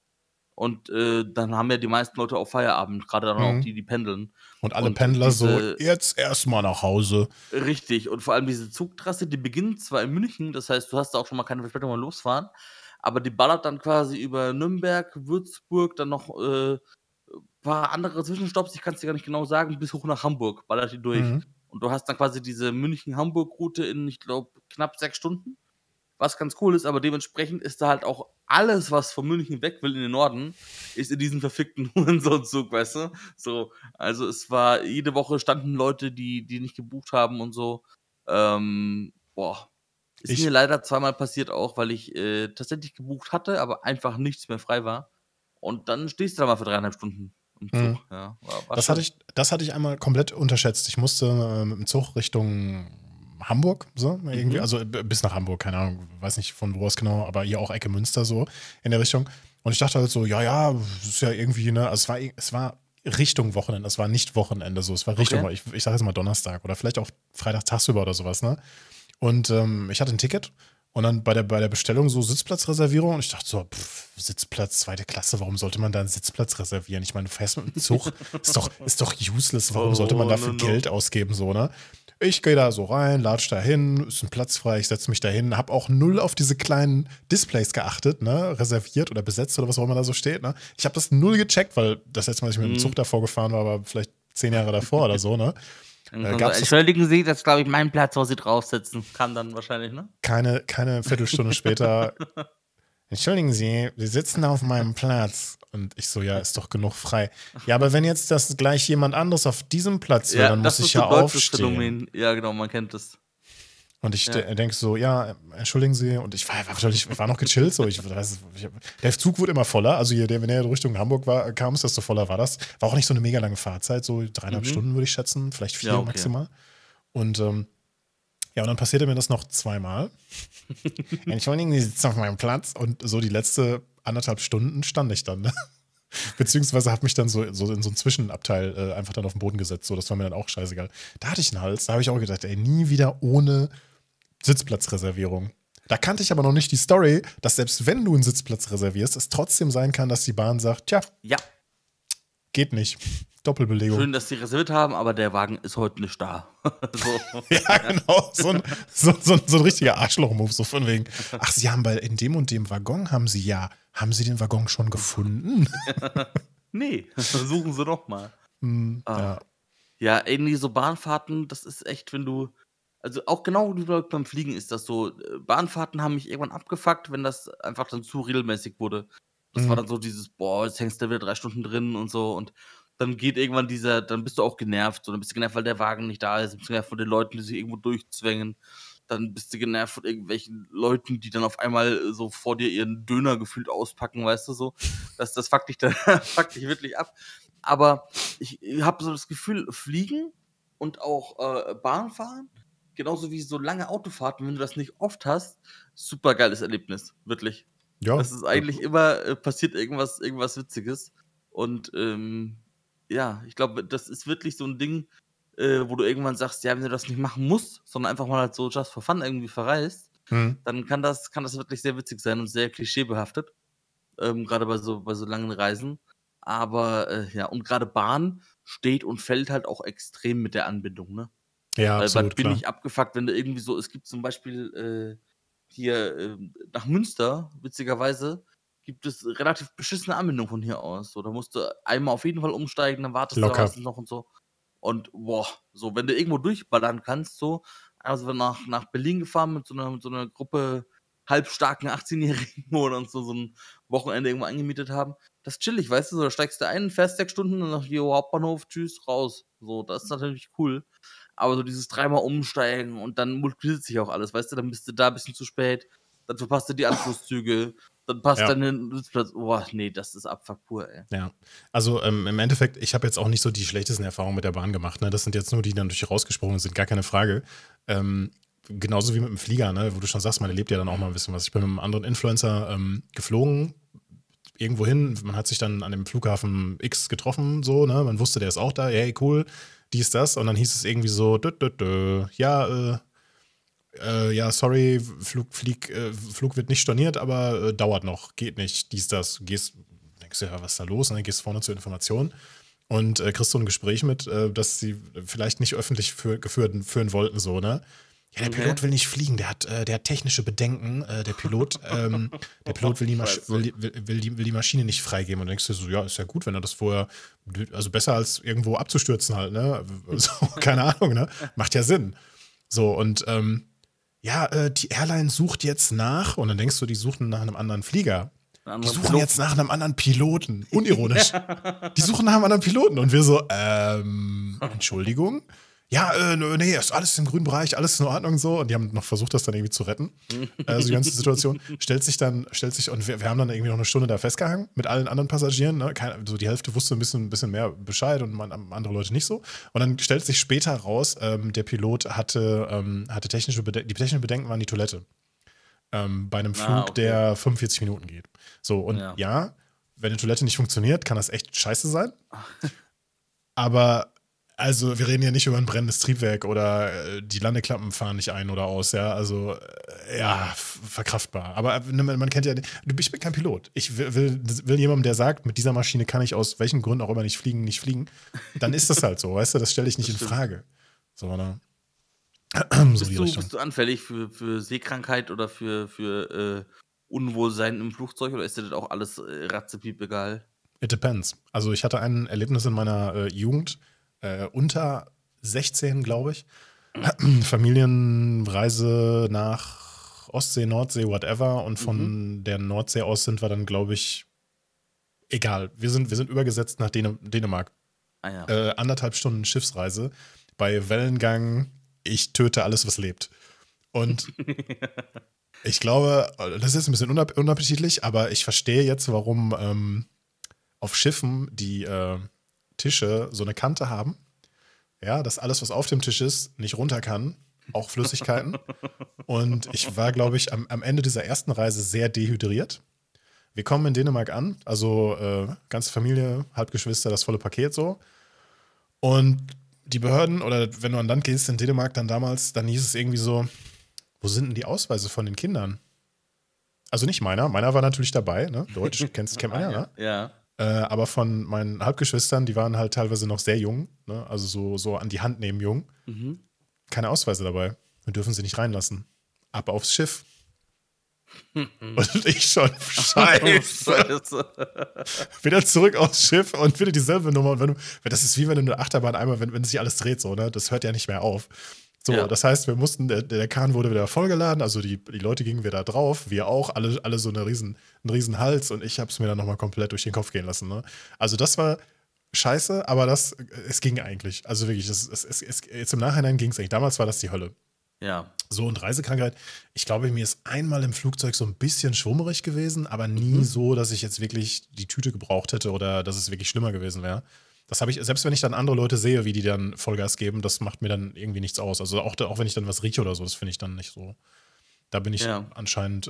Und dann haben ja die meisten Leute auch Feierabend, gerade dann auch die pendeln. Und alle Pendler so, jetzt erstmal nach Hause. Richtig, und vor allem diese Zugtrasse, die beginnt zwar in München, das heißt, du hast da auch schon mal keine Verspätung mal losfahren, aber die ballert dann quasi über Nürnberg, Würzburg, dann noch ein paar andere Zwischenstopps, ich kann es dir gar nicht genau sagen, bis hoch nach Hamburg ballert die durch. Und du hast dann quasi diese München-Hamburg-Route in, ich glaube, knapp 6 Stunden. Was ganz cool ist, aber dementsprechend ist da halt auch alles, was von München weg will in den Norden, ist in diesem verfickten Hurensohnzug, weißt du? So, also es war, jede Woche standen Leute, die nicht gebucht haben und so. Ist mir leider zweimal passiert auch, weil ich tatsächlich gebucht hatte, aber einfach nichts mehr frei war. Und dann stehst du da mal für 3,5 Stunden im Zug. Ja, das hatte ich einmal komplett unterschätzt. Ich musste mit dem Zug Richtung Hamburg, so irgendwie, also bis nach Hamburg, keine Ahnung, weiß nicht von wo es genau, aber hier auch Ecke Münster so in der Richtung. Und ich dachte halt so, ja, das ist ja irgendwie, ne, also es war Richtung Wochenende, es war nicht Wochenende so, es war Richtung, okay. ich sage jetzt mal Donnerstag oder vielleicht auch Freitag tagsüber oder sowas, ne. Und ich hatte ein Ticket und dann bei der Bestellung so Sitzplatzreservierung und ich dachte so, Sitzplatz, 2. Klasse, warum sollte man da einen Sitzplatz reservieren? Ich meine, du fährst mit dem Zug, ist doch useless, warum sollte man dafür Geld ausgeben, so, ne. Ich gehe da so rein, latsch da hin, ist ein Platz frei, ich setze mich da hin, habe auch null auf diese kleinen Displays geachtet, ne, reserviert oder besetzt oder was auch immer da so steht, ne. Ich habe das null gecheckt, weil das letzte Mal, dass ich mit dem Zug davor gefahren war, aber vielleicht 10 Jahre davor oder so, ne. Entschuldigen Sie, das ist, glaube ich, mein Platz, wo Sie drauf sitzen. Kann dann wahrscheinlich, ne? Keine Viertelstunde später. Entschuldigen Sie, Sie sitzen auf meinem Platz. Und ich so, ja, ist doch genug frei. Ja, aber wenn jetzt das gleich jemand anderes auf diesem Platz wäre, ja, dann muss ich ja aufstehen. Phänomen. Ja, genau, man kennt das. Und ich denke so, ja, entschuldigen Sie. Und ich war noch gechillt so. Der Zug wurde immer voller. Also hier, wenn er Richtung Hamburg war, kam es, desto voller war das. War auch nicht so eine mega lange Fahrzeit, so 3,5 Stunden würde ich schätzen, vielleicht 4 maximal. Und und dann passierte mir das noch zweimal. Entschuldigen Sie, sitzen auf meinem Platz. Und so die letzte 1,5 Stunden stand ich dann, ne? Beziehungsweise habe mich dann so in so einen Zwischenabteil einfach dann auf den Boden gesetzt. So, das war mir dann auch scheißegal. Da hatte ich einen Hals, da habe ich auch gedacht, ey, nie wieder ohne Sitzplatzreservierung. Da kannte ich aber noch nicht die Story, dass selbst wenn du einen Sitzplatz reservierst, es trotzdem sein kann, dass die Bahn sagt, tja, geht nicht. Doppelbelegung. Schön, dass sie reserviert haben, aber der Wagen ist heute nicht da. So. Ja, genau. So ein richtiger Arschloch-Move, so von wegen. Ach, sie haben in dem und dem Waggon haben sie den Waggon schon gefunden? Nee, versuchen sie doch mal. Ja, irgendwie so Bahnfahrten, das ist echt, wenn du, also auch genau wie beim Fliegen ist das so, Bahnfahrten haben mich irgendwann abgefuckt, wenn das einfach dann zu regelmäßig wurde. Das war dann so dieses, jetzt hängst du wieder 3 Stunden drin und so und dann geht irgendwann dann bist du auch genervt. So, dann bist du genervt, weil der Wagen nicht da ist. Dann bist du genervt von den Leuten, die sich irgendwo durchzwängen. Dann bist du genervt von irgendwelchen Leuten, die dann auf einmal so vor dir ihren Döner gefühlt auspacken, weißt du, so. Das fuckt dich dann fuckt dich wirklich ab. Aber ich habe so das Gefühl, Fliegen und auch Bahnfahren, genauso wie so lange Autofahrten, wenn du das nicht oft hast, super geiles Erlebnis, wirklich. Ja. Das ist eigentlich immer, passiert irgendwas Witziges. Und, ja, ich glaube, das ist wirklich so ein Ding, wo du irgendwann sagst, ja, wenn du das nicht machen musst, sondern einfach mal halt so just for fun irgendwie verreist, dann kann das wirklich sehr witzig sein und sehr klischeebehaftet. gerade bei so langen Reisen. Aber ja, und gerade Bahn steht und fällt halt auch extrem mit der Anbindung, ne? Ja, absolut, klar. Bin ich abgefuckt, wenn du irgendwie so, es gibt zum Beispiel hier nach Münster, witzigerweise, gibt es relativ beschissene Anbindung von hier aus. So, da musst du einmal auf jeden Fall umsteigen, dann wartest du da noch und so. Und boah, so, wenn du irgendwo durchballern kannst, so, also wenn nach Berlin gefahren mit so einer Gruppe halbstarken 18-Jährigen und so ein Wochenende irgendwo angemietet haben, das ist chillig, weißt du, so, da steigst du ein, fährst 6 Stunden und dann nach Hauptbahnhof, tschüss, raus. So, das ist natürlich cool. Aber so dieses dreimal umsteigen und dann multipliziert sich auch alles, weißt du, dann bist du da ein bisschen zu spät, dann verpasst du die Anschlusszüge, dann passt ja. Dein Sitzplatz. Boah, nee, das ist Abfuck pur, ey. Ja, also im Endeffekt, ich habe jetzt auch nicht so die schlechtesten Erfahrungen mit der Bahn gemacht, ne? Das sind jetzt nur die, die dann natürlich rausgesprungen sind, gar keine Frage. Genauso wie mit dem Flieger, ne? Wo du schon sagst, man erlebt ja dann auch mal ein bisschen was. Ich bin mit einem anderen Influencer geflogen, irgendwo hin, man hat sich dann an dem Flughafen X getroffen, so, ne? Man wusste, der ist auch da, hey, cool, dies, das. Und dann hieß es irgendwie so, ja, sorry, Flug wird nicht storniert, aber dauert noch, geht nicht, dies, das. Denkst du, ja, was ist da los? Und dann gehst du vorne zur Information und kriegst so ein Gespräch mit, dass sie vielleicht nicht öffentlich führen wollten, so, ne? Ja, der Pilot will nicht fliegen, der hat technische Bedenken, der Pilot will die Maschine nicht freigeben. Und denkst du so, ja, ist ja gut, wenn er das vorher, also besser als irgendwo abzustürzen halt, ne? So, keine Ahnung, ne? Macht ja Sinn. So, und die Airline sucht jetzt nach, und dann denkst du, die suchen nach einem anderen Flieger. Die suchen jetzt nach einem anderen Piloten. Unironisch. Die suchen nach einem anderen Piloten. Und wir so, Entschuldigung? Ja, nee, ist alles im grünen Bereich, alles in Ordnung so. Und die haben noch versucht, das dann irgendwie zu retten. Also die ganze Situation stellt sich, und wir haben dann irgendwie noch eine Stunde da festgehangen mit allen anderen Passagieren. Ne? So die Hälfte wusste ein bisschen mehr Bescheid und andere Leute nicht so. Und dann stellt sich später raus, der Pilot hatte technischen Bedenken waren die Toilette. Bei einem Flug, der 45 Minuten geht. So, und ja, wenn die Toilette nicht funktioniert, kann das echt scheiße sein. Aber also wir reden ja nicht über ein brennendes Triebwerk oder die Landeklappen fahren nicht ein oder aus, ja, also ja, verkraftbar. Aber man kennt ja, ich bin kein Pilot. Ich will jemandem, der sagt, mit dieser Maschine kann ich aus welchen Gründen auch immer nicht fliegen, dann ist das halt so, weißt du, das stelle ich nicht in Frage. So, ne? So bist du anfällig für Seekrankheit oder für Unwohlsein im Flugzeug oder ist dir das auch alles ratzepiep egal? It depends. Also ich hatte ein Erlebnis in meiner Jugend, unter 16, glaube ich. Familienreise nach Ostsee, Nordsee, whatever. Und von der Nordsee aus sind wir dann, glaube ich, egal. Wir sind übergesetzt nach Dänemark. 1,5 Stunden Schiffsreise. Bei Wellengang, ich töte alles, was lebt. Und ich glaube, das ist jetzt ein bisschen unappetitlich, aber ich verstehe jetzt, warum auf Schiffen die Tische so eine Kante haben, ja, dass alles, was auf dem Tisch ist, nicht runter kann, auch Flüssigkeiten. Und ich war, glaube ich, am Ende dieser ersten Reise sehr dehydriert. Wir kommen in Dänemark an, also ganze Familie, Halbgeschwister, das volle Paket so. Und die Behörden, oder wenn du an Land gehst in Dänemark, dann hieß es irgendwie so, wo sind denn die Ausweise von den Kindern? Also nicht meiner, war natürlich dabei, ne? Deutsch kennt man ja, ne? Ja. Aber von meinen Halbgeschwistern, die waren halt teilweise noch sehr jung, ne? Also so an die Hand nehmen jung. Mhm. Keine Ausweise dabei. Wir dürfen sie nicht reinlassen. Ab aufs Schiff. Und ich schon, scheiße. Wieder zurück aufs Schiff und wieder dieselbe Nummer. Und das ist wie wenn du eine Achterbahn einmal, wenn sich alles dreht, so, ne? Das hört ja nicht mehr auf. So, ja. Das heißt, wir mussten, der Kahn wurde wieder vollgeladen, also die Leute gingen wieder drauf, wir auch, alle so einen riesen Hals, und ich hab's mir dann nochmal komplett durch den Kopf gehen lassen. Ne? Also das war scheiße, aber es ging eigentlich. Also wirklich, jetzt im Nachhinein ging's eigentlich. Damals war das die Hölle. Ja. So, und Reisekrankheit, ich glaube, mir ist einmal im Flugzeug so ein bisschen schwummerig gewesen, aber nie so, dass ich jetzt wirklich die Tüte gebraucht hätte oder dass es wirklich schlimmer gewesen wäre. Das habe ich, selbst wenn ich dann andere Leute sehe, wie die dann Vollgas geben, das macht mir dann irgendwie nichts aus. Also auch wenn ich dann was rieche oder so, das finde ich dann nicht so. Da bin ich anscheinend.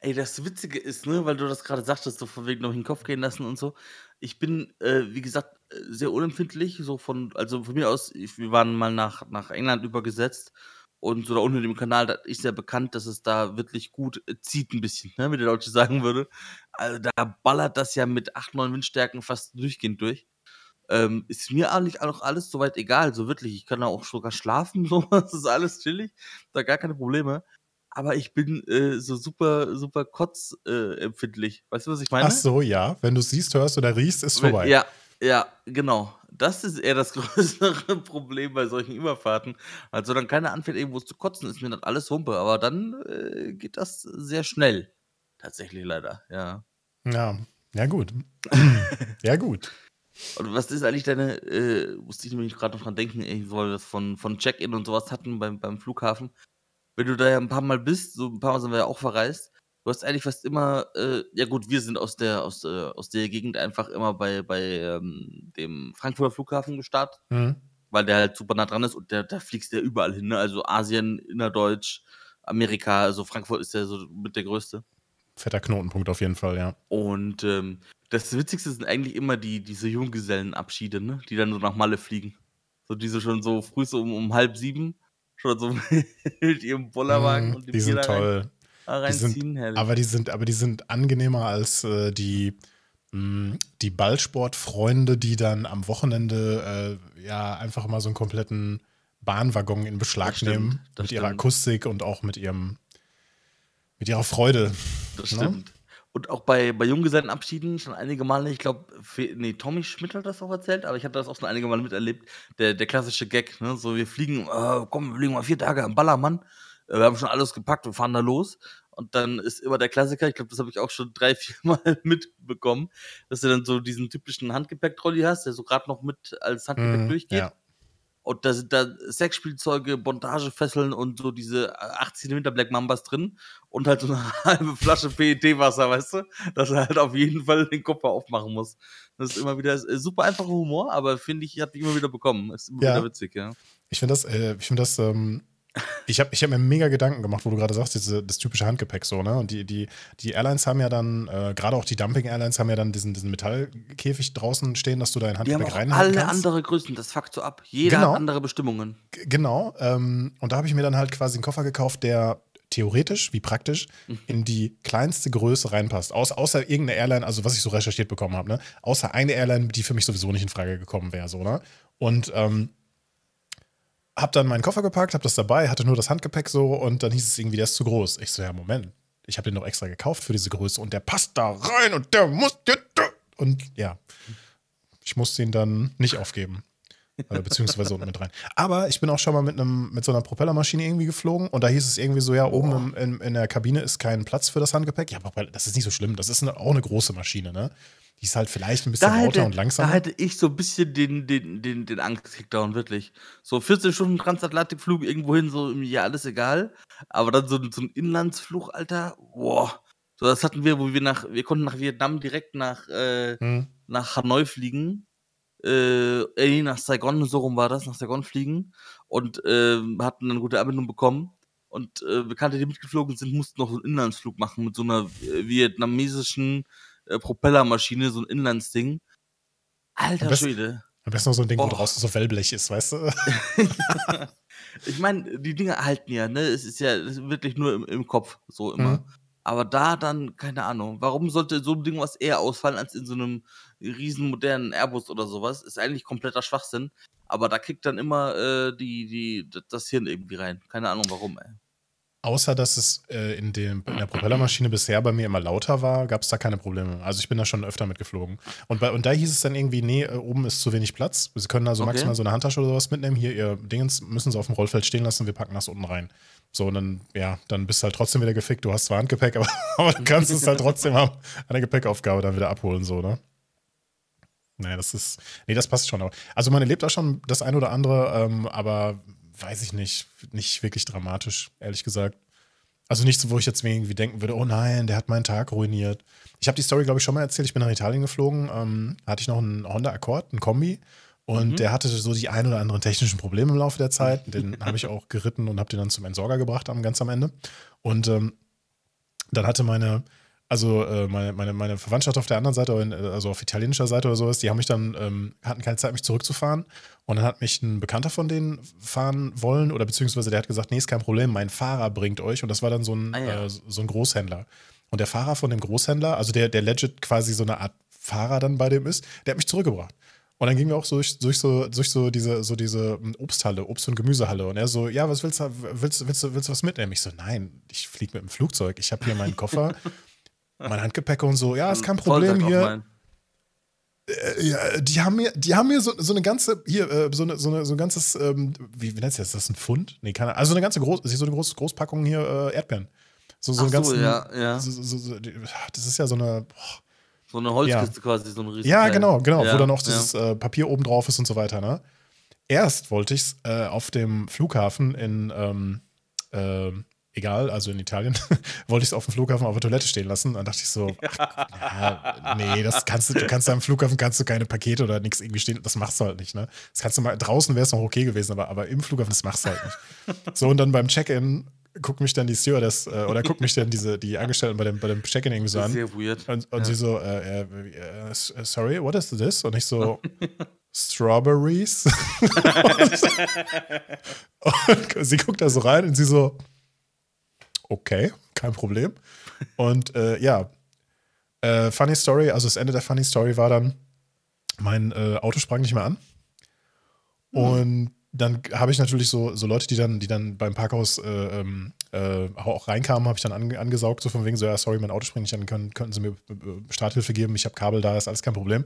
Ey, das Witzige ist, ne, weil du das gerade sagtest, so von wegen noch in den Kopf gehen lassen und so. Ich bin, wie gesagt, sehr unempfindlich. Also von mir aus, wir waren mal nach England übergesetzt Und so da unten in dem Kanal, da ist ja bekannt, dass es da wirklich gut zieht ein bisschen, ne, wie der Deutsche sagen würde. Also da ballert das ja mit 8, 9 Windstärken fast durchgehend durch. Ist mir eigentlich auch alles soweit egal, so wirklich. Ich kann da auch sogar schlafen, so, das ist alles chillig, da gar keine Probleme. Aber ich bin so super, super kotzempfindlich. Weißt du, was ich meine? Ach so, ja. Wenn du es siehst, hörst oder riechst, ist vorbei. Ja, ja, genau. Das ist eher das größere Problem bei solchen Überfahrten. Also dann keiner anfängt, irgendwo zu kotzen, ist mir dann alles Humpe. Aber dann geht das sehr schnell. Tatsächlich leider, ja. Ja, ja gut. Ja gut. Und was ist eigentlich deine, musste ich nämlich gerade noch dran denken, weil wir das von Check-In und sowas hatten beim Flughafen. Wenn du da ja ein paar Mal bist, so ein paar Mal sind wir ja auch verreist, du hast eigentlich fast immer, ja gut, wir sind aus der Gegend einfach immer bei dem Frankfurter Flughafen gestartet, weil der halt super nah dran ist und da fliegst du ja überall hin, ne? Also Asien, Innerdeutsch, Amerika, also Frankfurt ist ja so mit der größte. Fetter Knotenpunkt auf jeden Fall, ja. Und das Witzigste sind eigentlich immer diese Junggesellenabschiede, ne? Die dann so nach Malle fliegen. So diese schon so früh so um 6:30 schon so mit ihrem Bollerwagen und dem die sind Bier toll. Reinziehen, herrlich. Aber die sind angenehmer als die Ballsportfreunde, die dann am Wochenende ja einfach mal so einen kompletten Bahnwaggon in Beschlag nehmen. Mit ihrer Akustik und auch mit ihrer Freude. Das stimmt. Und auch bei Junggesellenabschieden schon einige Male, ich glaube, Tommy Schmidt hat das auch erzählt, aber ich habe das auch schon einige Male miterlebt, der klassische Gag, ne? So, wir fliegen mal 4 Tage am Ballermann, wir haben schon alles gepackt, wir fahren da los. Und dann ist immer der Klassiker, ich glaube, das habe ich auch schon 3, 4 Mal mitbekommen, dass du dann so diesen typischen Handgepäck-Trolley hast, der so gerade noch mit als Handgepäck durchgeht. Ja. Und da sind dann Sexspielzeuge, Bondagefesseln und so diese 18 Winter Black Mambas drin und halt so eine halbe Flasche PET-Wasser, weißt du? Dass er halt auf jeden Fall den Kopf aufmachen muss. Das ist immer wieder super einfacher Humor, aber finde ich, hat mich immer wieder bekommen. Ist immer wieder witzig, ja. Ich habe mir mega Gedanken gemacht, wo du gerade sagst, das typische Handgepäck so, ne? Und die Airlines haben ja dann, gerade auch die Dumping-Airlines haben ja dann diesen Metallkäfig draußen stehen, dass du dein Handgepäck reinhalten kannst. Die haben auch alle andere Größen, das fuckt so ab. Jeder hat andere Bestimmungen. Genau. Und da habe ich mir dann halt quasi einen Koffer gekauft, der theoretisch wie praktisch in die kleinste Größe reinpasst. Außer irgendeine Airline, also was ich so recherchiert bekommen habe, ne? Außer eine Airline, die für mich sowieso nicht in Frage gekommen wäre, so, ne? Und hab dann meinen Koffer gepackt, hab das dabei, hatte nur das Handgepäck so und dann hieß es irgendwie, der ist zu groß. Ich so, ja, Moment, ich habe den doch extra gekauft für diese Größe und der passt da rein und der muss. Und ja, ich musste ihn dann nicht aufgeben. Beziehungsweise unten mit rein. Aber ich bin auch schon mal mit so einer Propellermaschine irgendwie geflogen und da hieß es irgendwie so, ja, oben in der Kabine ist kein Platz für das Handgepäck. Ja, aber das ist nicht so schlimm, das ist auch eine große Maschine, ne? Die ist halt vielleicht ein bisschen lauter und langsamer. Da hätte ich so ein bisschen den Angst-Kickdown, wirklich. So 14 Stunden Transatlantikflug irgendwohin, so im Jahr alles egal. Aber dann so ein Inlandsflug, Alter, boah. So, das hatten wir, wir konnten nach Vietnam direkt nach Hanoi fliegen. Nach Saigon, so rum war das, nach Saigon fliegen. Und hatten dann gute Anbindung bekommen. Und Bekannte, die mitgeflogen sind, mussten noch so einen Inlandsflug machen mit so einer vietnamesischen Propellermaschine, so ein Inlandsding. Alter Schwede. Am besten noch so ein Ding, wo draußen so Wellblech ist, weißt du? Ich meine, die Dinger halten ja, ne? Es ist ja wirklich nur im Kopf, so immer. Aber da dann, keine Ahnung, warum sollte so ein Ding was eher ausfallen als in so einem riesen modernen Airbus oder sowas? Ist eigentlich kompletter Schwachsinn. Aber da kriegt dann immer das Hirn irgendwie rein. Keine Ahnung warum, ey. Außer, dass es in der Propellermaschine bisher bei mir immer lauter war, gab es da keine Probleme. Also ich bin da schon öfter mitgeflogen. Und da hieß es dann irgendwie, nee, oben ist zu wenig Platz. Sie können also maximal so eine Handtasche oder sowas mitnehmen. Hier, ihr Dingens müssen sie auf dem Rollfeld stehen lassen, wir packen das unten rein. So, und dann bist du halt trotzdem wieder gefickt. Du hast zwar Handgepäck, aber du kannst es halt trotzdem an der Gepäckaufgabe dann wieder abholen, so, ne? Naja, das passt schon. Also man erlebt da schon das ein oder andere, aber weiß ich nicht, nicht wirklich dramatisch, ehrlich gesagt. Also nicht so, wo ich jetzt mir irgendwie denken würde, oh nein, der hat meinen Tag ruiniert. Ich habe die Story, glaube ich, schon mal erzählt. Ich bin nach Italien geflogen, hatte ich noch einen Honda Accord, einen Kombi. Und der hatte so die ein oder anderen technischen Probleme im Laufe der Zeit. Den habe ich auch geritten und habe den dann zum Entsorger gebracht ganz am Ende. Und dann hatte meine Also meine Verwandtschaft auf der anderen Seite, also auf italienischer Seite oder sowas, die haben mich dann, hatten keine Zeit, mich zurückzufahren. Und dann hat mich ein Bekannter von denen fahren wollen oder beziehungsweise der hat gesagt, nee, ist kein Problem, mein Fahrer bringt euch. Und das war dann so ein Großhändler. Und der Fahrer von dem Großhändler, also der legit quasi so eine Art Fahrer dann bei dem ist, der hat mich zurückgebracht. Und dann gingen wir auch durch diese Obsthalle, Obst- und Gemüsehalle. Und er so, ja, was willst du was mitnehmen? Ich so, nein, ich fliege mit dem Flugzeug. Ich habe hier meinen Koffer, mein Handgepäck und so. Ja, ist kein Problem hier. Ja, die haben mir so eine ganze, hier, so ein ganzes, wie nennt sich das? Ist das ein Pfund? Nee, keine Ahnung. Also so eine große Großpackung hier Erdbeeren. Das ist ja so eine. Boah. So eine Holzkiste quasi, so ein riesiges. Ja, genau, ja, wo dann auch dieses Papier oben drauf ist und so weiter, ne? Erst wollte ich es auf dem Flughafen also in Italien, wollte ich es auf dem Flughafen auf der Toilette stehen lassen. Dann dachte ich so, du kannst am Flughafen keine Pakete oder nichts irgendwie stehen, das machst du halt nicht, ne? Das kannst du mal, draußen wäre es noch okay gewesen, aber im Flughafen, das machst du halt nicht. So, und dann beim Check-in guckt mich dann die Stewardess die Angestellten bei dem Check-in irgendwie so an. Sehr weird. Und sie so, sorry, what is this? Und ich so, Strawberries? und sie guckt da so rein und sie so, okay, kein Problem. Und funny story, also das Ende der funny story war dann, mein Auto sprang nicht mehr an. Und dann habe ich natürlich so Leute, die dann beim Parkhaus auch reinkamen, habe ich dann angesaugt, so von wegen so, ja, sorry, mein Auto springt nicht an, könnten sie mir Starthilfe geben, ich habe Kabel da, ist alles kein Problem.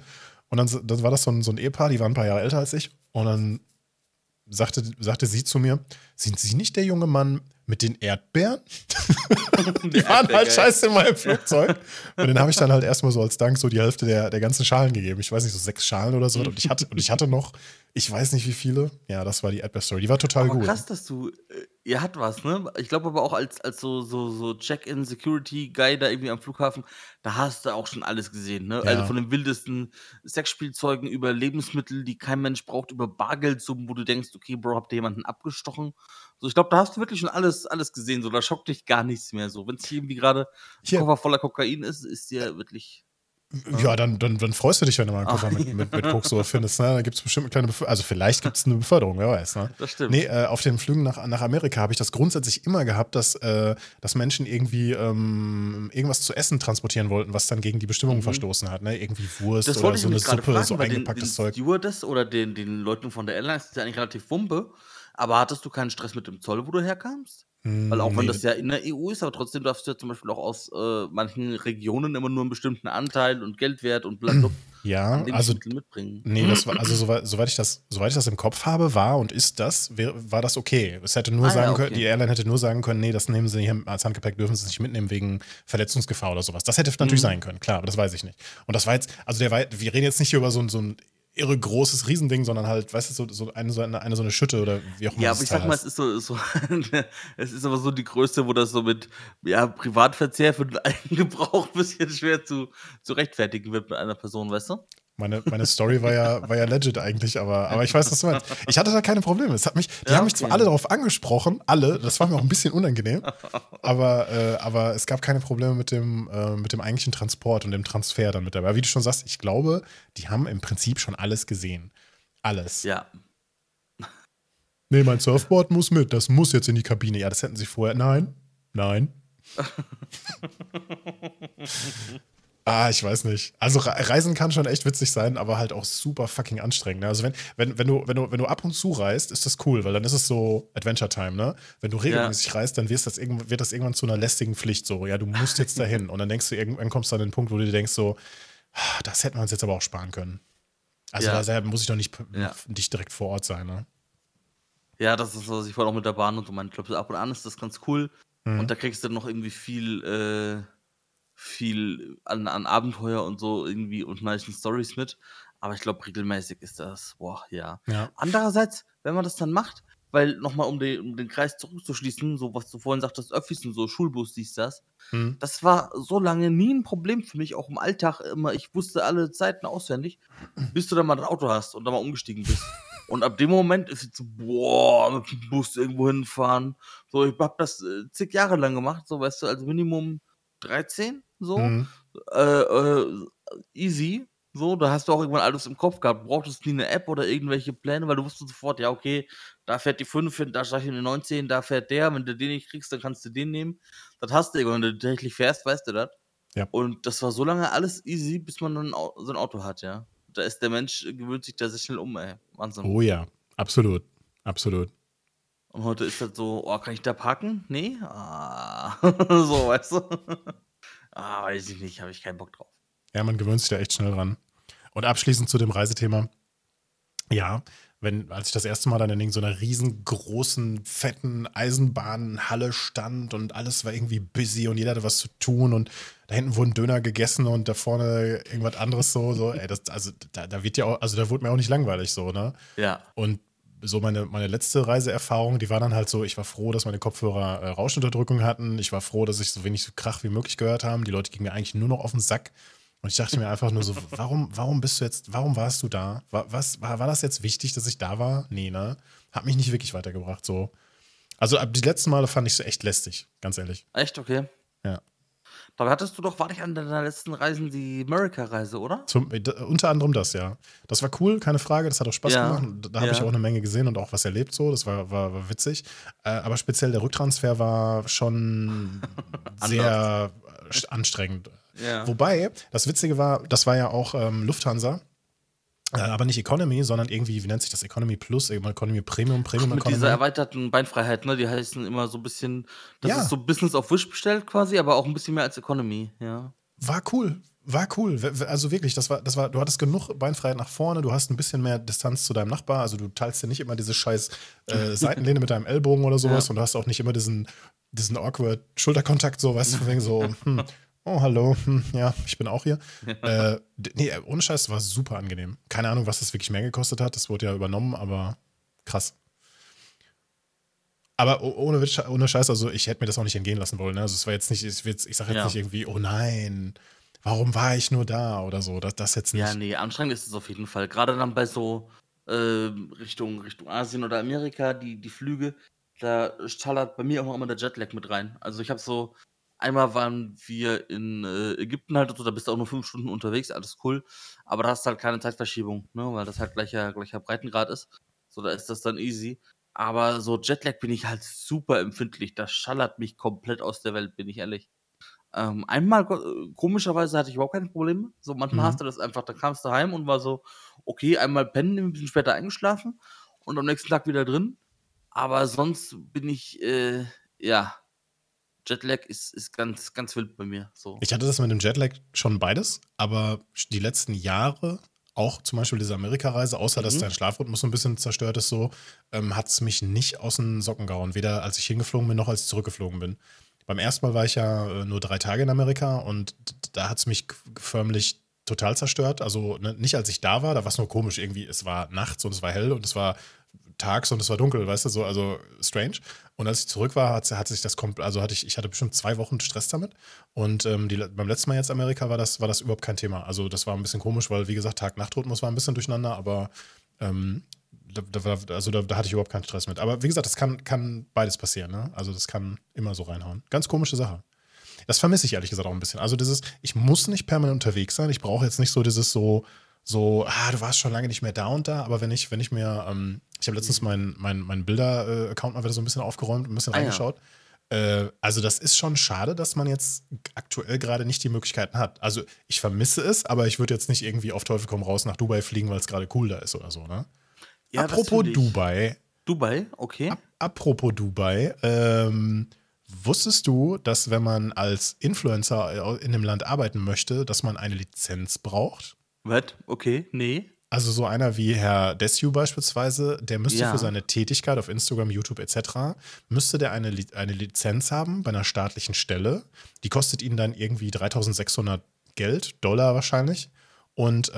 Und dann war das so ein Ehepaar, die waren ein paar Jahre älter als ich. Und dann sagte sie zu mir, sind Sie nicht der junge Mann mit den Erdbeeren? Die waren halt scheiße in meinem Flugzeug. Und den habe ich dann halt erstmal so als Dank so die Hälfte der ganzen Schalen gegeben. Ich weiß nicht, so 6 Schalen oder so. Und ich hatte noch, ich weiß nicht wie viele. Ja, das war die Erdbeer-Story. Die war total gut. Krass, dass du, ihr hattet was, ne? Ich glaube aber auch als so Check-in-Security-Guy da irgendwie am Flughafen, da hast du auch schon alles gesehen, ne? Ja. Also von den wildesten Sexspielzeugen über Lebensmittel, die kein Mensch braucht, über Bargeldsummen, wo du denkst, okay, Bro, habt ihr jemanden abgestochen? So, ich glaube, da hast du wirklich schon alles gesehen. So, da schockt dich gar nichts mehr. So, wenn es hier irgendwie gerade ein Koffer voller Kokain ist, ist dir wirklich. Ja, dann freust du dich, wenn du mal einen Koffer mit Koks so findest. Ne? Da gibt es bestimmt eine kleine Beförderung. Also vielleicht gibt es eine Beförderung, wer weiß. Ne? Das stimmt. Nee, auf den Flügen nach Amerika habe ich das grundsätzlich immer gehabt, dass Menschen irgendwie irgendwas zu essen transportieren wollten, was dann gegen die Bestimmungen verstoßen hat. Ne? Irgendwie Wurst das oder so eine Suppe, fragen, so eingepacktes Zeug. Den Stewardess oder den Leuten von der Airlines ist ja eigentlich relativ Wumpe. Aber hattest du keinen Stress mit dem Zoll, wo du herkamst? Weil auch wenn das ja in der EU ist, aber trotzdem darfst du ja zum Beispiel auch aus manchen Regionen immer nur einen bestimmten Anteil und Geldwert und blablabla. Ja, also mitbringen. Nee, das war, also soweit ich das im Kopf habe, war das okay. Es hätte nur sagen können, die Airline hätte nur sagen können, nee, das nehmen sie hier als Handgepäck, dürfen sie es nicht mitnehmen wegen Verletzungsgefahr oder sowas. Das hätte natürlich sein können, klar, aber das weiß ich nicht. Und das war jetzt, also wir reden jetzt nicht hier über so ein irre großes Riesending, sondern halt, weißt du, so eine Schütte oder wie auch immer. Ja, aber ich sag mal, es ist so es ist aber so die Größe, wo das so mit Privatverzehr für den Eigengebrauch ein bisschen schwer zu rechtfertigen wird mit einer Person, weißt du? Meine Story war ja legit eigentlich, aber ich weiß, was du meinst. Ich hatte da keine Probleme. Haben mich zwar alle darauf angesprochen, das war mir auch ein bisschen unangenehm, aber es gab keine Probleme mit dem eigentlichen Transport und dem Transfer dann mit dabei. Aber wie du schon sagst, ich glaube, die haben im Prinzip schon alles gesehen. Alles. Ja. Nee, mein Surfboard muss mit, das muss jetzt in die Kabine. Ja, das hätten sie vorher. Nein. Ich weiß nicht. Also Reisen kann schon echt witzig sein, aber halt auch super fucking anstrengend. Ne? Also wenn du ab und zu reist, ist das cool, weil dann ist es so Adventure Time, ne? Wenn du regelmäßig reist, dann wird das irgendwann zu einer lästigen Pflicht. So, ja, du musst jetzt dahin. Und dann denkst du, irgendwann kommst du an den Punkt, wo du dir denkst, so, das hätten wir uns jetzt aber auch sparen können. Also da muss ich doch nicht direkt vor Ort sein, ne? Ja, das ist, was ich vorhin auch mit der Bahn und so meine. Ich glaube, ab und an ist das ganz cool. Mhm. Und da kriegst du dann noch irgendwie viel an Abenteuer und so irgendwie und nice Stories mit. Aber ich glaube, regelmäßig ist das, ja. Andererseits, wenn man das dann macht, weil nochmal, um den Kreis zurückzuschließen, so was du vorhin sagtest, Öffis und so, Schulbus, siehst das. Das war so lange nie ein Problem für mich, auch im Alltag immer. Ich wusste alle Zeiten auswendig, bis du dann mal ein Auto hast und dann mal umgestiegen bist. Und ab dem Moment ist jetzt so, mit dem Bus irgendwo hinfahren. So, ich hab das zig Jahre lang gemacht, so weißt du, also Minimum 13, so. Easy. So, da hast du auch irgendwann alles im Kopf gehabt. Brauchtest nie eine App oder irgendwelche Pläne, weil du wusstest sofort, ja, okay, da fährt die 5 hin, da steigt die 19, da fährt der. Wenn du den nicht kriegst, dann kannst du den nehmen. Das hast du irgendwann, wenn du tatsächlich fährst, weißt du das. Ja. Und das war so lange alles easy, bis man dann so ein Auto hat, ja. Da ist der Mensch, gewöhnt sich da sehr schnell um, ey. Wahnsinn. Oh ja, absolut. Absolut. Und heute ist das so, oh, kann ich da parken? Nee? Ah. So, weißt du? Ah, weiß ich nicht, habe ich keinen Bock drauf. Ja, man gewöhnt sich da echt schnell dran. Und abschließend zu dem Reisethema. Ja, als ich das erste Mal dann in so einer riesengroßen, fetten Eisenbahnhalle stand und alles war irgendwie busy und jeder hatte was zu tun und da hinten wurden Döner gegessen und da vorne irgendwas anderes so ey, da wurde mir auch nicht langweilig so, ne? Ja. Und so meine letzte Reiseerfahrung, die war dann halt so, ich war froh, dass meine Kopfhörer Rauschunterdrückung hatten, ich war froh, dass ich so wenig Krach wie möglich gehört haben, die Leute gingen mir eigentlich nur noch auf den Sack. Und ich dachte mir einfach nur so, warum bist du jetzt, warum warst du da? War das jetzt wichtig, dass ich da war? Nee, ne? Hat mich nicht wirklich weitergebracht, so. Also, die letzten Male fand ich so echt lästig, ganz ehrlich. Echt? Okay. Ja. Dabei hattest du doch, war nicht an deiner letzten Reisen die America-Reise, oder? Unter anderem das, ja. Das war cool, keine Frage, das hat auch Spaß gemacht. Da habe ich auch eine Menge gesehen und auch was erlebt, so. Das war witzig. Aber speziell der Rücktransfer war schon sehr anstrengend. Ja. Wobei, das Witzige war, das war ja auch Lufthansa, aber nicht Economy, sondern irgendwie, wie nennt sich das, Economy Plus, Economy Premium mit Economy. Mit dieser erweiterten Beinfreiheit, ne, die heißen immer so ein bisschen, das ist so Business auf Wish bestellt quasi, aber auch ein bisschen mehr als Economy, ja. War cool. Also wirklich, das war, du hattest genug Beinfreiheit nach vorne, du hast ein bisschen mehr Distanz zu deinem Nachbar, also du teilst dir nicht immer diese scheiß Seitenlehne mit deinem Ellbogen oder sowas und du hast auch nicht immer diesen awkward Schulterkontakt, so, weißt du, wegen so, oh, hallo, ja, ich bin auch hier. Nee, ohne Scheiß, war super angenehm. Keine Ahnung, was das wirklich mehr gekostet hat. Das wurde ja übernommen, aber krass. Aber ohne Scheiß, also ich hätte mir das auch nicht entgehen lassen wollen. Ne? Also es war jetzt nicht, ich sage jetzt nicht irgendwie, oh nein, warum war ich nur da oder so. Das jetzt nicht. Ja, nee, anstrengend ist es auf jeden Fall. Gerade dann bei so Richtung Asien oder Amerika, die Flüge, da schallert bei mir auch immer der Jetlag mit rein. Also ich habe so... Einmal waren wir in Ägypten halt, da bist du auch nur 5 Stunden unterwegs, alles cool. Aber da hast du halt keine Zeitverschiebung, ne? Weil das halt gleicher Breitengrad ist. So, da ist das dann easy. Aber so Jetlag bin ich halt super empfindlich. Das schallert mich komplett aus der Welt, bin ich ehrlich. Einmal, komischerweise hatte ich überhaupt keine Probleme. So, manchmal hast du das einfach, dann kamst du heim und war so, okay, einmal pennen, ein bisschen später eingeschlafen und am nächsten Tag wieder drin. Aber sonst bin ich, Jetlag ist ganz, ganz wild bei mir. So. Ich hatte das mit dem Jetlag schon beides, aber die letzten Jahre, auch zum Beispiel diese Amerika-Reise, außer dass dein Schlafrhythmus so ein bisschen zerstört ist, so, hat es mich nicht aus den Socken gehauen. Weder als ich hingeflogen bin, noch als ich zurückgeflogen bin. Beim ersten Mal war ich ja nur 3 Tage in Amerika und da hat es mich förmlich total zerstört. Also ne, nicht als ich da war, da war es nur komisch irgendwie. Es war nachts und es war hell und es war tags und es war dunkel, weißt du, so, also strange. Und als ich zurück war, ich hatte bestimmt 2 Wochen Stress damit. Und beim letzten Mal jetzt Amerika war das überhaupt kein Thema. Also das war ein bisschen komisch, weil wie gesagt, Tag-Nacht-Rhythmus war ein bisschen durcheinander, aber da hatte ich überhaupt keinen Stress mit. Aber wie gesagt, das kann beides passieren, ne? Also das kann immer so reinhauen. Ganz komische Sache. Das vermisse ich ehrlich gesagt auch ein bisschen. Also dieses, ich muss nicht permanent unterwegs sein, ich brauche jetzt nicht so dieses so, du warst schon lange nicht mehr da und da, aber wenn ich mir, ich habe letztens meinen Bilder-Account mal wieder so ein bisschen aufgeräumt, ein bisschen reingeschaut. Ja. Also das ist schon schade, dass man jetzt aktuell gerade nicht die Möglichkeiten hat. Also ich vermisse es, aber ich würde jetzt nicht irgendwie auf Teufel komm raus nach Dubai fliegen, weil es gerade cool da ist oder so, ne? Ja, apropos Dubai. Dubai, okay. Apropos Dubai, wusstest du, dass wenn man als Influencer in dem Land arbeiten möchte, dass man eine Lizenz braucht? Was? Okay, nee. Also so einer wie Herr Desue beispielsweise, der müsste für seine Tätigkeit auf Instagram, YouTube etc., müsste der eine Lizenz haben bei einer staatlichen Stelle. Die kostet ihn dann irgendwie 3.600 Dollar wahrscheinlich. Und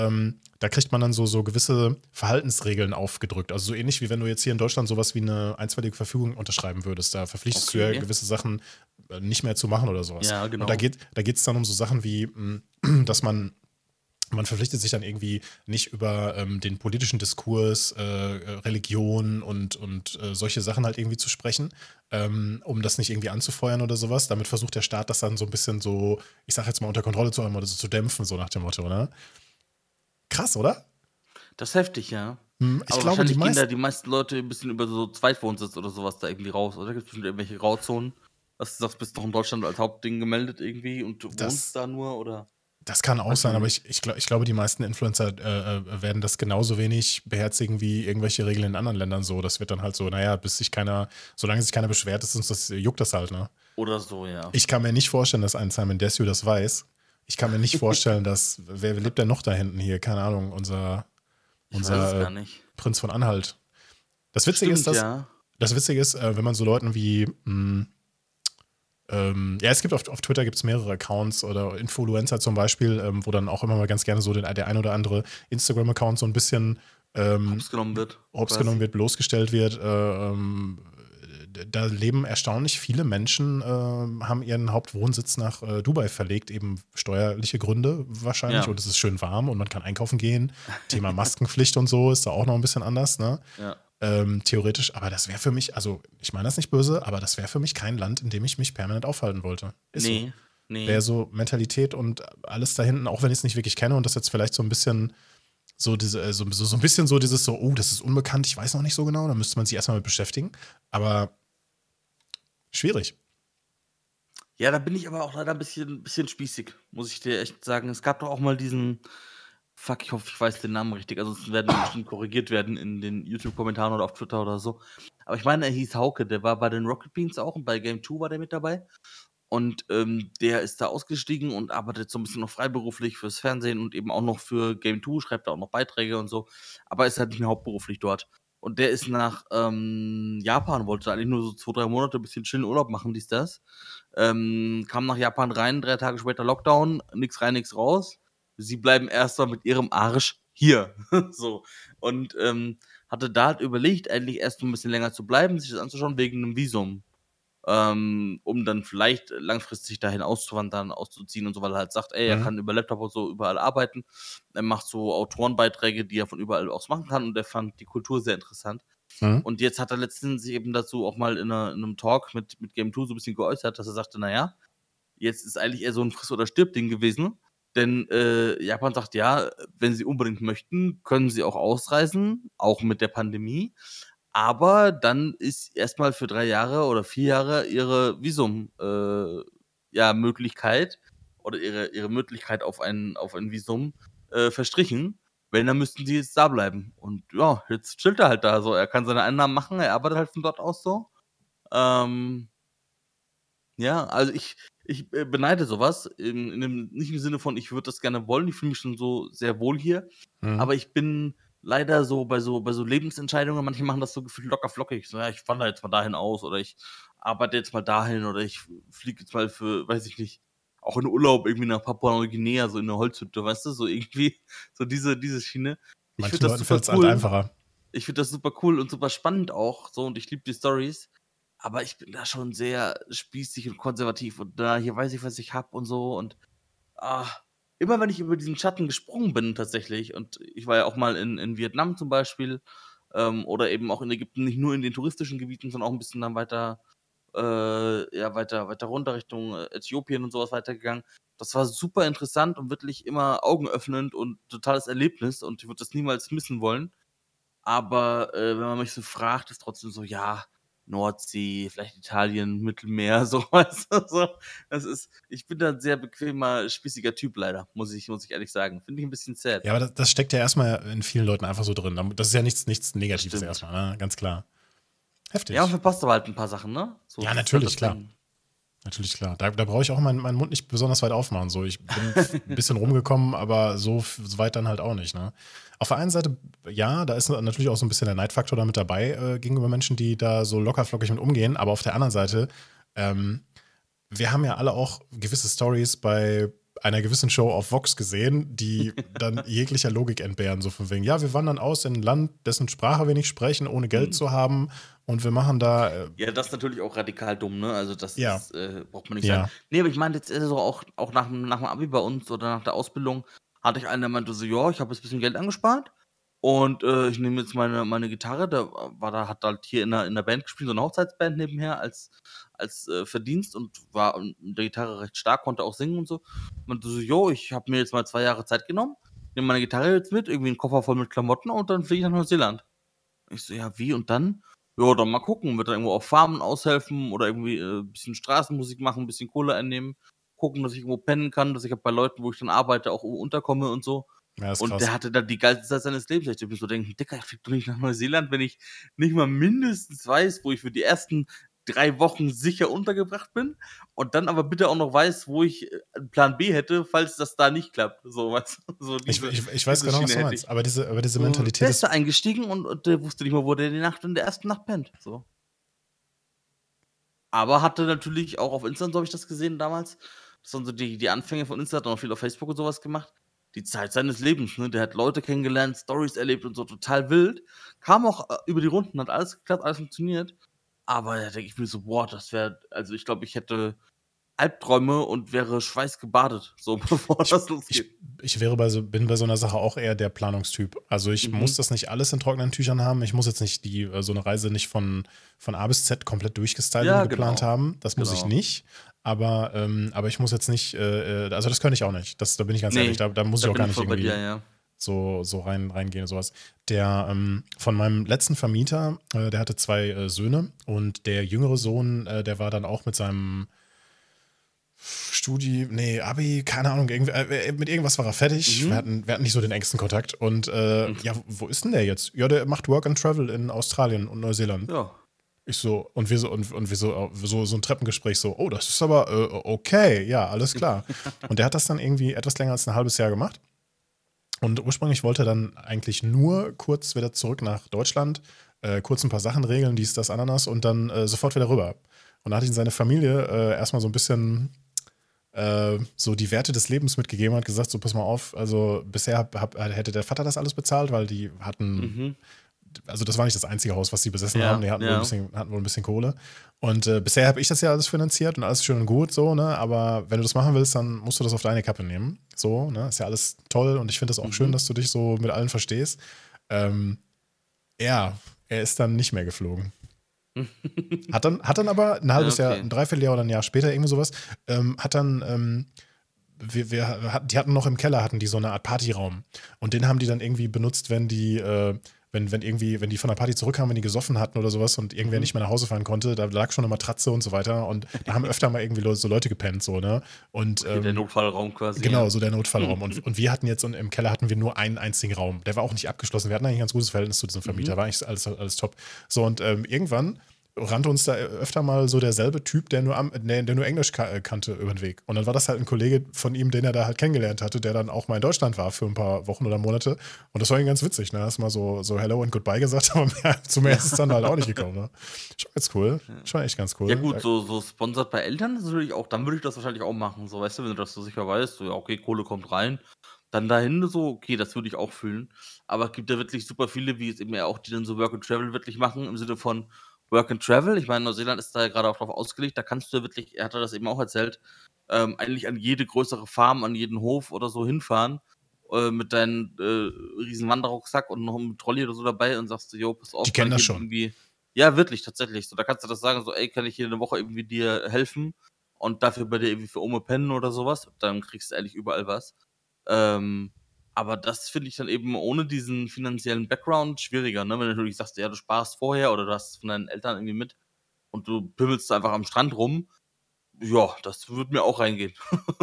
da kriegt man dann so gewisse Verhaltensregeln aufgedrückt. Also so ähnlich wie wenn du jetzt hier in Deutschland sowas wie eine einstweilige Verfügung unterschreiben würdest. Da verpflichtest du ja gewisse Sachen nicht mehr zu machen oder sowas. Ja, genau. Und da geht es dann um so Sachen wie, dass man Man verpflichtet sich dann irgendwie nicht über den politischen Diskurs, Religion und solche Sachen halt irgendwie zu sprechen, um das nicht irgendwie anzufeuern oder sowas. Damit versucht der Staat das dann so ein bisschen so, ich sag jetzt mal, unter Kontrolle zu haben oder so zu dämpfen, so nach dem Motto, oder? Krass, oder? Das ist heftig, ja. Ich aber glaube, die meisten Leute ein bisschen über so Zweitwohnsitz oder sowas da irgendwie raus, oder? Gibt es bestimmt irgendwelche Grauzonen? Dass du sagst, bist doch in Deutschland als Hauptding gemeldet irgendwie und du wohnst da nur, oder? Das kann auch sein, aber ich glaube, die meisten Influencer werden das genauso wenig beherzigen wie irgendwelche Regeln in anderen Ländern so. Das wird dann halt so, naja, solange sich keiner beschwert, juckt das halt, ne? Oder so, ja. Ich kann mir nicht vorstellen, dass ein Simon Desue das weiß. Ich kann mir nicht vorstellen, dass, wer lebt denn noch da hinten hier? Keine Ahnung, unser Prinz von Anhalt. Das Witzige ist, wenn man so Leuten wie es gibt auf Twitter gibt's mehrere Accounts oder Influencer zum Beispiel, wo dann auch immer mal ganz gerne so der ein oder andere Instagram-Account so ein bisschen hops genommen wird, bloßgestellt wird. Da leben erstaunlich viele Menschen, haben ihren Hauptwohnsitz nach Dubai verlegt, eben steuerliche Gründe wahrscheinlich. Ja. Und es ist schön warm und man kann einkaufen gehen. Thema Maskenpflicht und so ist da auch noch ein bisschen anders, ne? Ja. Theoretisch, aber das wäre für mich, also ich meine das nicht böse, aber das wäre für mich kein Land, in dem ich mich permanent aufhalten wollte. Nee. Wäre so Mentalität und alles da hinten, auch wenn ich es nicht wirklich kenne und das jetzt vielleicht so ein bisschen das ist unbekannt, ich weiß noch nicht so genau, da müsste man sich erstmal mit beschäftigen, aber schwierig. Ja, da bin ich aber auch leider ein bisschen spießig, muss ich dir echt sagen. Es gab doch auch mal diesen ich hoffe, ich weiß den Namen richtig. Ansonsten werden die bestimmt korrigiert werden in den YouTube-Kommentaren oder auf Twitter oder so. Aber ich meine, er hieß Hauke, der war bei den Rocket Beans auch und bei Game 2 war der mit dabei. Und der ist da ausgestiegen und arbeitet so ein bisschen noch freiberuflich fürs Fernsehen und eben auch noch für Game 2, schreibt da auch noch Beiträge und so. Aber ist halt nicht mehr hauptberuflich dort. Und der ist nach Japan, wollte eigentlich nur so 2-3 Monate ein bisschen chillen Urlaub machen, dies, das. Kam nach Japan rein, 3 Tage später Lockdown, nix rein, nix raus. Sie bleiben erstmal mit ihrem Arsch hier. So. Und hatte da halt überlegt, eigentlich erst ein bisschen länger zu bleiben, sich das anzuschauen, wegen einem Visum. Um dann vielleicht langfristig dahin auszuwandern, auszuziehen und so, weil er halt sagt, er kann über Laptop und so überall arbeiten. Er macht so Autorenbeiträge, die er von überall aus machen kann und er fand die Kultur sehr interessant. Mhm. Und jetzt hat er letztens eben dazu auch mal in einem Talk mit Game 2 so ein bisschen geäußert, dass er sagte, naja, jetzt ist eigentlich eher so ein Friss- oder Stirb-Ding gewesen. Denn Japan sagt, ja, wenn sie unbedingt möchten, können sie auch ausreisen, auch mit der Pandemie. Aber dann ist erstmal für 3 Jahre oder 4 Jahre ihre Visum-Möglichkeit oder ihre Möglichkeit auf ein Visum verstrichen. Wenn, dann müssten sie jetzt da bleiben. Und ja, jetzt chillt er halt da so. Er kann seine Einnahmen machen, er arbeitet halt von dort aus so. Ja, also ich beneide sowas, nicht im Sinne von, ich würde das gerne wollen, ich fühle mich schon so sehr wohl hier, aber ich bin leider so bei so Lebensentscheidungen, manche machen das so gefühlt locker flockig, so, ja, ich wandere jetzt mal dahin aus oder ich arbeite jetzt mal dahin oder ich fliege jetzt mal für, weiß ich nicht, auch in Urlaub irgendwie nach Papua-Neuguinea, so in der Holzhütte, weißt du, so irgendwie, so diese Schiene. Manchen Leuten fällt es halt einfacher. Ich finde das super cool und super spannend auch, so, und ich liebe die Storys. Aber ich bin da schon sehr spießig und konservativ und da hier weiß ich, was ich hab und so. Und immer wenn ich über diesen Schatten gesprungen bin tatsächlich, und ich war ja auch mal in Vietnam zum Beispiel oder eben auch in Ägypten, nicht nur in den touristischen Gebieten, sondern auch ein bisschen dann weiter runter Richtung Äthiopien und sowas weitergegangen. Das war super interessant und wirklich immer augenöffnend und totales Erlebnis und ich würde das niemals missen wollen. Aber wenn man mich so fragt, ist trotzdem so, ja, Nordsee, vielleicht Italien, Mittelmeer, sowas. Also, ich bin da ein sehr bequemer, spießiger Typ leider, muss ich ehrlich sagen. Finde ich ein bisschen sad. Ja, aber das steckt ja erstmal in vielen Leuten einfach so drin. Das ist ja nichts Negatives erstmal, ne? Ganz klar. Heftig. Ja, man verpasst aber halt ein paar Sachen, ne? So, ja, natürlich, klar. Natürlich, klar. Da brauche ich auch meinen Mund nicht besonders weit aufmachen. So, ich bin ein bisschen rumgekommen, aber so weit dann halt auch nicht. Ne? Auf der einen Seite, ja, da ist natürlich auch so ein bisschen der Neidfaktor damit dabei gegenüber Menschen, die da so lockerflockig mit umgehen. Aber auf der anderen Seite, wir haben ja alle auch gewisse Storys bei einer gewissen Show auf Vox gesehen, die dann jeglicher Logik entbehren. So von wegen, ja, wir wandern aus in ein Land, dessen Sprache wir nicht sprechen, ohne Geld zu haben. Und wir machen da... ja, das ist natürlich auch radikal dumm, ne? Also das ist, braucht man nicht sagen. Nee, aber ich meine, jetzt ist es so auch nach dem Abi bei uns oder nach der Ausbildung, hatte ich einen, der meinte so, ja, ich habe jetzt ein bisschen Geld angespart und ich nehme jetzt meine Gitarre, hat halt hier in der Band gespielt, so eine Hochzeitsband nebenher als Verdienst und war mit der Gitarre recht stark, konnte auch singen und so. Und so, jo, ich habe mir jetzt mal 2 Jahre Zeit genommen, nehme meine Gitarre jetzt mit, irgendwie einen Koffer voll mit Klamotten und dann fliege ich nach Neuseeland. Ich so, ja, wie und dann? Ja, dann mal gucken, wird dann irgendwo auf Farmen aushelfen oder irgendwie ein bisschen Straßenmusik machen, ein bisschen Kohle einnehmen, gucken, dass ich irgendwo pennen kann, dass ich bei Leuten, wo ich dann arbeite, auch unterkomme und so. Ja, ist und krass. Der hatte da die geilste Zeit seines Lebens. Ich bin so denken, Dicker, ich flieg doch nicht nach Neuseeland, wenn ich nicht mal mindestens weiß, wo ich für die ersten 3 Wochen sicher untergebracht bin und dann aber bitte auch noch weiß, wo ich einen Plan B hätte, falls das da nicht klappt. So, weißt du? So ich weiß genau, was du meinst, aber diese Mentalität. Der ist da eingestiegen und der wusste nicht mal, wo der die Nacht in der ersten Nacht pennt. So. Aber hatte natürlich auch auf Insta, so habe ich das gesehen damals, das waren so die Anfänge von Insta, hat auch viel auf Facebook und sowas gemacht. Die Zeit seines Lebens, ne? Der hat Leute kennengelernt, Storys erlebt und so, total wild. Kam auch über die Runden, hat alles geklappt, alles funktioniert. Aber da denke ich mir so, boah, das wäre, also ich glaube, ich hätte Albträume und wäre schweißgebadet, so bevor das losgeht. Ich bin bei so einer Sache auch eher der Planungstyp. Also ich muss das nicht alles in trockenen Tüchern haben. Ich muss jetzt nicht so eine Reise nicht von A bis Z komplett durchgestylt und geplant haben. Das muss ich nicht. Aber ich muss jetzt nicht, also das könnte ich auch nicht. Da bin ich ganz ehrlich, da muss ich auch gar nicht irgendwie bei dir, ja. so reingehen und sowas. Der von meinem letzten Vermieter, der hatte 2 Söhne und der jüngere Sohn, der war dann auch mit seinem Abi, keine Ahnung, mit irgendwas war er fertig. Wir hatten nicht so den engsten Kontakt. Und ja, wo ist denn der jetzt? Ja, der macht Work and Travel in Australien und Neuseeland. Ja. Ich so, und wir so, so ein Treppengespräch so, oh, das ist aber okay, ja, alles klar. Und der hat das dann irgendwie etwas länger als ein halbes Jahr gemacht. Und ursprünglich wollte er dann eigentlich nur kurz wieder zurück nach Deutschland, kurz ein paar Sachen regeln, dies, das, Ananas und dann sofort wieder rüber. Und da hat ihn seine Familie erstmal so ein bisschen so die Werte des Lebens mitgegeben und hat gesagt, so pass mal auf, also bisher hätte der Vater das alles bezahlt, weil die hatten, also das war nicht das einzige Haus, was sie besessen haben, die hatten, wohl ein bisschen Kohle. Und bisher habe ich das ja alles finanziert und alles schön und gut, so, ne? Aber wenn du das machen willst, dann musst du das auf deine Kappe nehmen. So, ne? Ist ja alles toll und ich finde das auch schön, dass du dich so mit allen verstehst. Ja, er ist dann nicht mehr geflogen. Hat dann aber ein halbes Jahr, ein Dreivierteljahr oder ein Jahr später, irgendwie sowas, hat dann, die hatten noch im Keller, die so eine Art Partyraum. Und den haben die dann irgendwie benutzt, wenn die, wenn die von der Party zurückkamen, wenn die gesoffen hatten oder sowas und irgendwer nicht mehr nach Hause fahren konnte, da lag schon eine Matratze und so weiter und da haben öfter mal irgendwie so Leute gepennt, so, ne? Und, der Notfallraum quasi. Genau, so der Notfallraum. Und wir hatten jetzt, und im Keller hatten wir nur einen einzigen Raum. Der war auch nicht abgeschlossen. Wir hatten eigentlich ein ganz gutes Verhältnis zu diesem Vermieter. War eigentlich alles top. So, und irgendwann rannte uns da öfter mal so derselbe Typ, der nur Englisch kannte, über den Weg. Und dann war das halt ein Kollege von ihm, den er da halt kennengelernt hatte, der dann auch mal in Deutschland war für ein paar Wochen oder Monate. Und das war ihm ganz witzig, ne? Hast mal so Hello and Goodbye gesagt, aber zu mehr ist es dann halt auch nicht gekommen, ne? Schon ganz cool. Schon echt ganz cool. Ja gut, so sponsert bei Eltern ist natürlich auch, dann würde ich das wahrscheinlich auch machen. So, weißt du, wenn du das so sicher weißt, so, ja, okay, Kohle kommt rein. Dann dahin so, okay, das würde ich auch fühlen. Aber es gibt ja wirklich super viele, wie es eben ja auch, die dann so Work and Travel wirklich machen, im Sinne von Work and Travel, ich meine, Neuseeland ist da ja gerade auch drauf ausgelegt, da kannst du wirklich, er hat das eben auch erzählt, eigentlich an jede größere Farm, an jeden Hof oder so hinfahren, mit deinem riesen Wanderrucksack und noch einem Trolley oder so dabei und sagst du, jo, pass auf. Die kennen das schon. Irgendwie, ja, wirklich, tatsächlich. So, da kannst du das sagen, so, ey, kann ich hier eine Woche irgendwie dir helfen und dafür bei dir irgendwie für Ome pennen oder sowas, dann kriegst du eigentlich überall was. Aber das finde ich dann eben ohne diesen finanziellen Background schwieriger, ne? Wenn du natürlich sagst, ja, du sparst vorher oder du hast es von deinen Eltern irgendwie mit und du pimmelst einfach am Strand rum. Ja, das würde mir auch reingehen.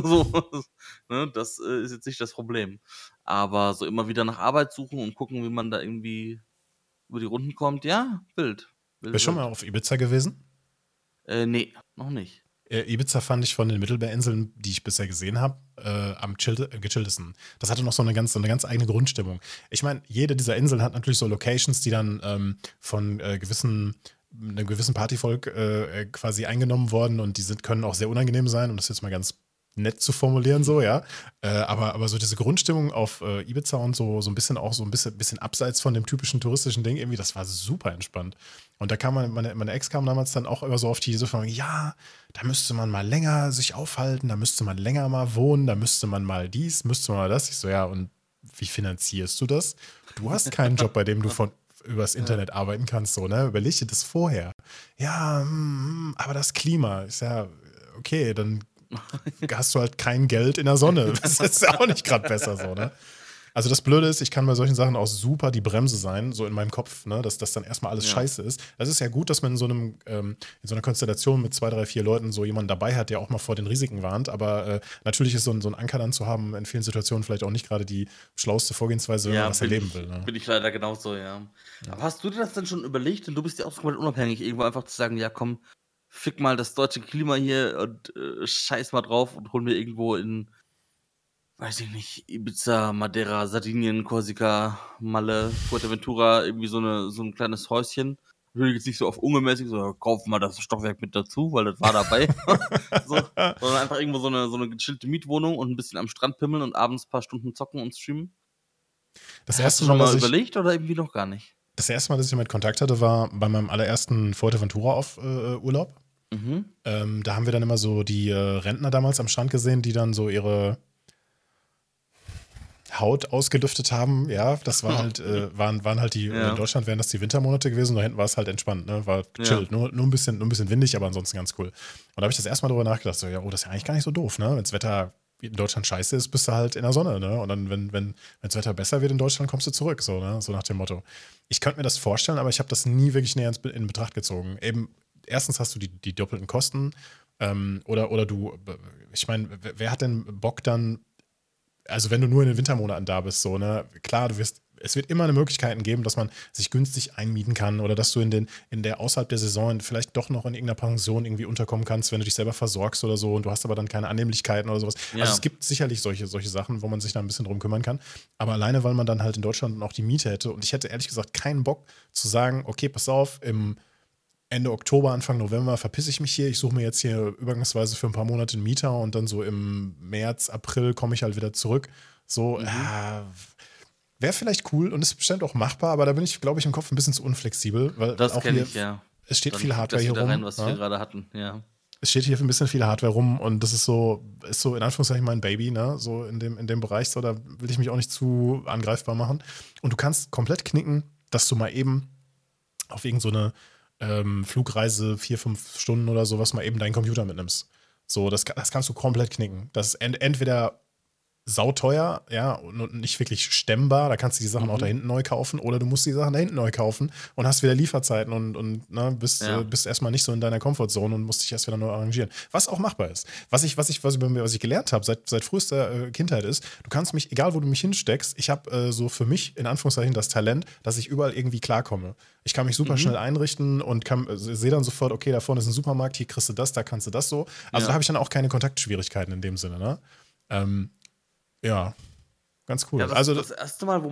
So, ne? Das ist jetzt nicht das Problem. Aber so immer wieder nach Arbeit suchen und gucken, wie man da irgendwie über die Runden kommt, ja, Bist du schon mal auf Ibiza gewesen? Nee, noch nicht. Ibiza fand ich von den Mittelmeerinseln, die ich bisher gesehen habe, am gechilltesten. Das hatte noch so eine ganz eigene Grundstimmung. Ich meine, jede dieser Inseln hat natürlich so Locations, die dann von einem gewissen Partyvolk quasi eingenommen wurden und die können auch sehr unangenehm sein, um das jetzt mal ganz nett zu formulieren, so, ja. Aber so diese Grundstimmung auf Ibiza und so ein bisschen auch so ein bisschen abseits von dem typischen touristischen Ding irgendwie, das war super entspannt. Und da kam meine Ex kam damals dann auch immer so auf die Frage, ja, da müsste man mal länger sich aufhalten, da müsste man länger mal wohnen, da müsste man mal dies, müsste man mal das. Ich so, ja, und wie finanzierst du das? Du hast keinen Job, bei dem du übers Internet arbeiten kannst, so, ne? Überleg dir das vorher. Ja, aber das Klima ist ja, okay, dann hast du halt kein Geld in der Sonne. Das ist ja auch nicht gerade besser, so, ne? Also das Blöde ist, ich kann bei solchen Sachen auch super die Bremse sein, so in meinem Kopf, ne, dass das dann erstmal alles scheiße ist. Das ist ja gut, dass man in so einer Konstellation mit 2, 3, 4 Leuten so jemanden dabei hat, der auch mal vor den Risiken warnt. Aber natürlich ist so ein Anker dann zu haben, in vielen Situationen vielleicht auch nicht gerade die schlauste Vorgehensweise, wenn man das erleben will. Ne? Bin ich leider genauso, ja. Aber hast du dir das dann schon überlegt? Und du bist ja auch komplett unabhängig, irgendwo einfach zu sagen, ja komm, fick mal das deutsche Klima hier und scheiß mal drauf und hol mir irgendwo in, weiß ich nicht, Ibiza, Madeira, Sardinien, Korsika, Malle, Fuerteventura, irgendwie so ein kleines Häuschen. Würde jetzt nicht so auf ungemäßig, so kaufen mal das Stockwerk mit dazu, weil das war dabei. So, sondern einfach irgendwo so eine gechillte Mietwohnung und ein bisschen am Strand pimmeln und abends ein paar Stunden zocken und streamen. Das erste Hast du schon mal überlegt oder irgendwie noch gar nicht? Das erste Mal, dass ich damit Kontakt hatte, war bei meinem allerersten Fuerteventura-Urlaub. Da haben wir dann immer so die Rentner damals am Strand gesehen, die dann so ihre Haut ausgelüftet haben, ja, das war halt, waren halt die, in Deutschland wären das die Wintermonate gewesen, da hinten war es halt entspannt, ne? War chillt, nur ein bisschen windig, aber ansonsten ganz cool. Und da habe ich das erstmal drüber nachgedacht, so, ja, oh, das ist ja eigentlich gar nicht so doof, ne? Wenn das Wetter in Deutschland scheiße ist, bist du halt in der Sonne, ne? Und dann, wenn das Wetter besser wird in Deutschland, kommst du zurück, so, ne? So nach dem Motto. Ich könnte mir das vorstellen, aber ich habe das nie wirklich näher in Betracht gezogen. Eben, erstens hast du die doppelten Kosten, oder du, ich meine, wer hat denn Bock dann, also wenn du nur in den Wintermonaten da bist, so, ne, klar, es wird immer eine Möglichkeiten geben, dass man sich günstig einmieten kann oder dass du in der außerhalb der Saison vielleicht doch noch in irgendeiner Pension irgendwie unterkommen kannst, wenn du dich selber versorgst oder so und du hast aber dann keine Annehmlichkeiten oder sowas. Ja. Also es gibt sicherlich solche Sachen, wo man sich da ein bisschen drum kümmern kann, aber alleine, weil man dann halt in Deutschland auch die Miete hätte und ich hätte ehrlich gesagt keinen Bock zu sagen, okay, pass auf, im Ende Oktober, Anfang November verpisse ich mich hier. Ich suche mir jetzt hier übergangsweise für ein paar Monate einen Mieter und dann so im März, April komme ich halt wieder zurück. So, wäre vielleicht cool und ist bestimmt auch machbar, aber da bin ich, glaube ich, im Kopf ein bisschen zu unflexibel. Weil das kenne ich, ja. Es steht dann viel Hardware hier rum. Rein, was wir gerade hatten, ja. Es steht hier ein bisschen viel Hardware rum und das ist so in Anführungszeichen mein Baby, ne? So in dem Bereich, so, da will ich mich auch nicht zu angreifbar machen. Und du kannst komplett knicken, dass du mal eben auf irgend so eine Flugreise 4-5 Stunden oder sowas mal eben deinen Computer mitnimmst. So, das kannst du komplett knicken. Das ist entweder sauteuer, ja, und nicht wirklich stemmbar, da kannst du die Sachen auch da hinten neu kaufen oder du musst die Sachen da hinten neu kaufen und hast wieder Lieferzeiten und ne, bist erstmal nicht so in deiner Comfortzone und musst dich erst wieder neu arrangieren. Was auch machbar ist. Was ich gelernt habe seit frühester Kindheit ist, du kannst mich, egal wo du mich hinsteckst, ich habe so für mich in Anführungszeichen das Talent, dass ich überall irgendwie klarkomme. Ich kann mich super schnell einrichten und sehe dann sofort, okay, da vorne ist ein Supermarkt, hier kriegst du das, da kannst du das so. Also da habe ich dann auch keine Kontaktschwierigkeiten in dem Sinne, ne? Ja, ganz cool. Ja, das erste Mal, wo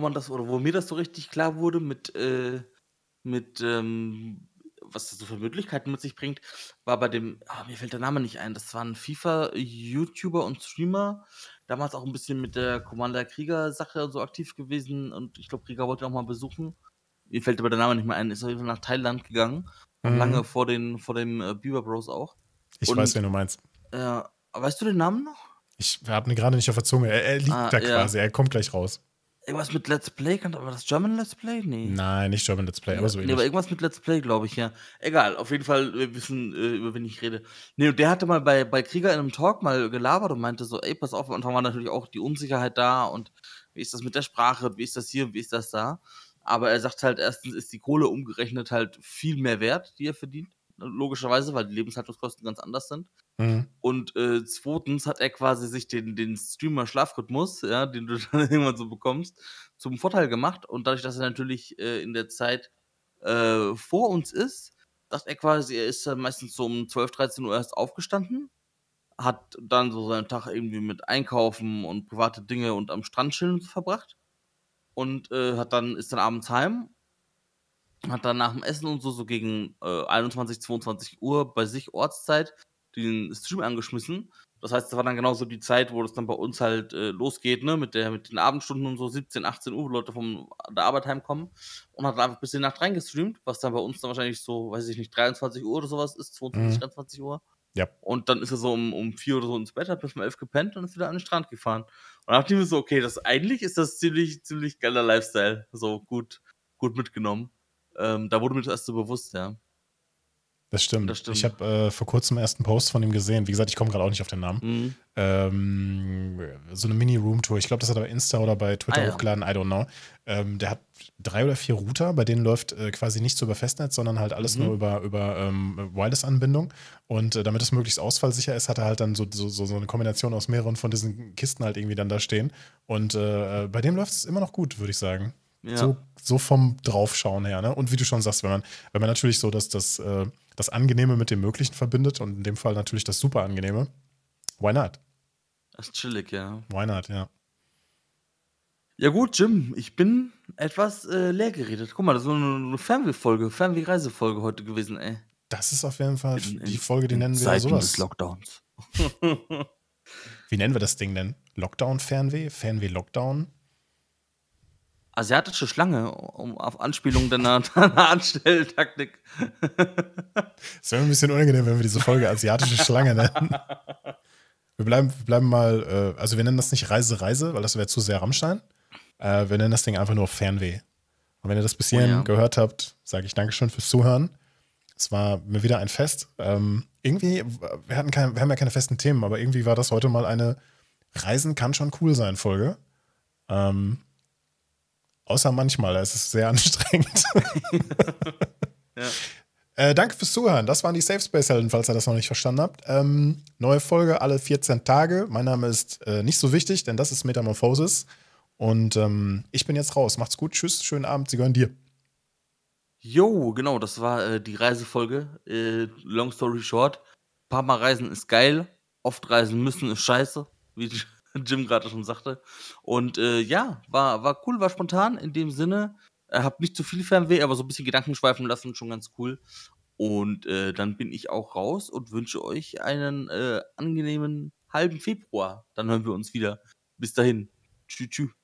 mir das so richtig klar wurde, mit was das so für Möglichkeiten mit sich bringt, war bei dem, mir fällt der Name nicht ein, das war ein FIFA-YouTuber und Streamer, damals auch ein bisschen mit der Commander-Krieger-Sache so aktiv gewesen und ich glaube, Krieger wollte ihn auch mal besuchen. Mir fällt aber der Name nicht mehr ein, ist auf jeden Fall nach Thailand gegangen, lange vor dem Bieber Bros auch. Ich weiß, wen du meinst. Weißt du den Namen noch? Ich habe ihn gerade nicht auf der Zunge. Er liegt da quasi. Er kommt gleich raus. Irgendwas mit Let's Play? War das German Let's Play? Nee. Nein, nicht German Let's Play, aber so ähnlich. Nee, aber irgendwas mit Let's Play, glaube ich, ja. Egal, auf jeden Fall, wir wissen, über wen ich rede. Nee, und der hatte mal bei Krieger in einem Talk mal gelabert und meinte so, ey, pass auf, am Anfang war natürlich auch die Unsicherheit da und wie ist das mit der Sprache, wie ist das hier, wie ist das da? Aber er sagt halt, erstens ist die Kohle umgerechnet halt viel mehr wert, die er verdient. Logischerweise, weil die Lebenshaltungskosten ganz anders sind. Und zweitens hat er quasi sich den Streamer-Schlafrhythmus, ja, den du dann irgendwann so bekommst, zum Vorteil gemacht. Und dadurch, dass er natürlich in der Zeit vor uns ist, sagt er quasi, er ist dann meistens so um 12, 13 Uhr erst aufgestanden, hat dann so seinen Tag irgendwie mit Einkaufen und private Dinge und am Strand chillen verbracht und ist dann abends heim. Hat dann nach dem Essen und so gegen 21, 22 Uhr bei sich Ortszeit den Stream angeschmissen Das heißt, das war dann genauso die Zeit, wo das dann bei uns halt losgeht, ne, mit den Abendstunden und so, 17, 18 Uhr, wo Leute von der Arbeit heimkommen, und hat einfach bis in die Nacht reingestreamt, was dann bei uns dann wahrscheinlich so, weiß ich nicht, 23 Uhr oder sowas ist, 22, 23 Uhr. Ja. Und dann ist er so um 4 oder so ins Bett, hat bis um 11 gepennt und ist wieder an den Strand gefahren. Und nachdem ist so, okay, eigentlich ist das ziemlich geiler Lifestyle, so gut mitgenommen. Da wurde mir das erst so bewusst, ja. Das stimmt. Ich habe vor kurzem erst einen Post von ihm gesehen. Wie gesagt, ich komme gerade auch nicht auf den Namen. So eine Mini-Room-Tour. Ich glaube, das hat er bei Insta oder bei Twitter hochgeladen. I don't know. Der hat 3 oder 4 Router, bei denen läuft quasi nichts über Festnetz, sondern halt alles nur über Wireless-Anbindung. Und damit es möglichst ausfallsicher ist, hat er halt dann so eine Kombination aus mehreren von diesen Kisten halt irgendwie dann da stehen. Und bei dem läuft es immer noch gut, würde ich sagen. Ja. So vom Draufschauen her, ne? Und wie du schon sagst, wenn man natürlich so das Angenehme mit dem Möglichen verbindet und in dem Fall natürlich das super Angenehme, why not? Das ist chillig, ja. Why not, ja. Ja gut, Jim, ich bin etwas leer geredet. Guck mal, das ist eine Fernweh-Reisefolge heute gewesen, ey. Das ist auf jeden Fall die Folge, die nennen wir ja sowas. Des Lockdowns. Wie nennen wir das Ding denn? Lockdown-Fernweh? Fernweh-Lockdown? Asiatische Schlange, um auf Anspielung deiner Anstelltaktik. Es wäre ein bisschen unangenehm, wenn wir diese Folge Asiatische Schlange nennen. Wir bleiben mal, also wir nennen das nicht Reise, weil das wäre zu sehr Rammstein. Wir nennen das Ding einfach nur Fernweh. Und wenn ihr das bis hierhin gehört habt, sage ich Dankeschön fürs Zuhören. Es war mir wieder ein Fest. Irgendwie, wir haben ja keine festen Themen, aber irgendwie war das heute mal eine Reisen kann schon cool sein Folge. Außer manchmal, es ist sehr anstrengend. Ja. Danke fürs Zuhören. Das waren die Safe Space Helden, falls ihr das noch nicht verstanden habt. Neue Folge alle 14 Tage. Mein Name ist nicht so wichtig, denn das ist Metamorphosis. Und ich bin jetzt raus. Macht's gut. Tschüss. Schönen Abend. Sie gehören dir. Jo, genau. Das war die Reisefolge. Long story short. Ein paar Mal reisen ist geil. Oft reisen müssen ist scheiße. Wie Jim gerade schon sagte. Und war cool, war spontan in dem Sinne. Hab nicht zu viel Fernweh, aber so ein bisschen Gedanken schweifen lassen, schon ganz cool. Und dann bin ich auch raus und wünsche euch einen angenehmen halben Februar. Dann hören wir uns wieder. Bis dahin. Tschüss.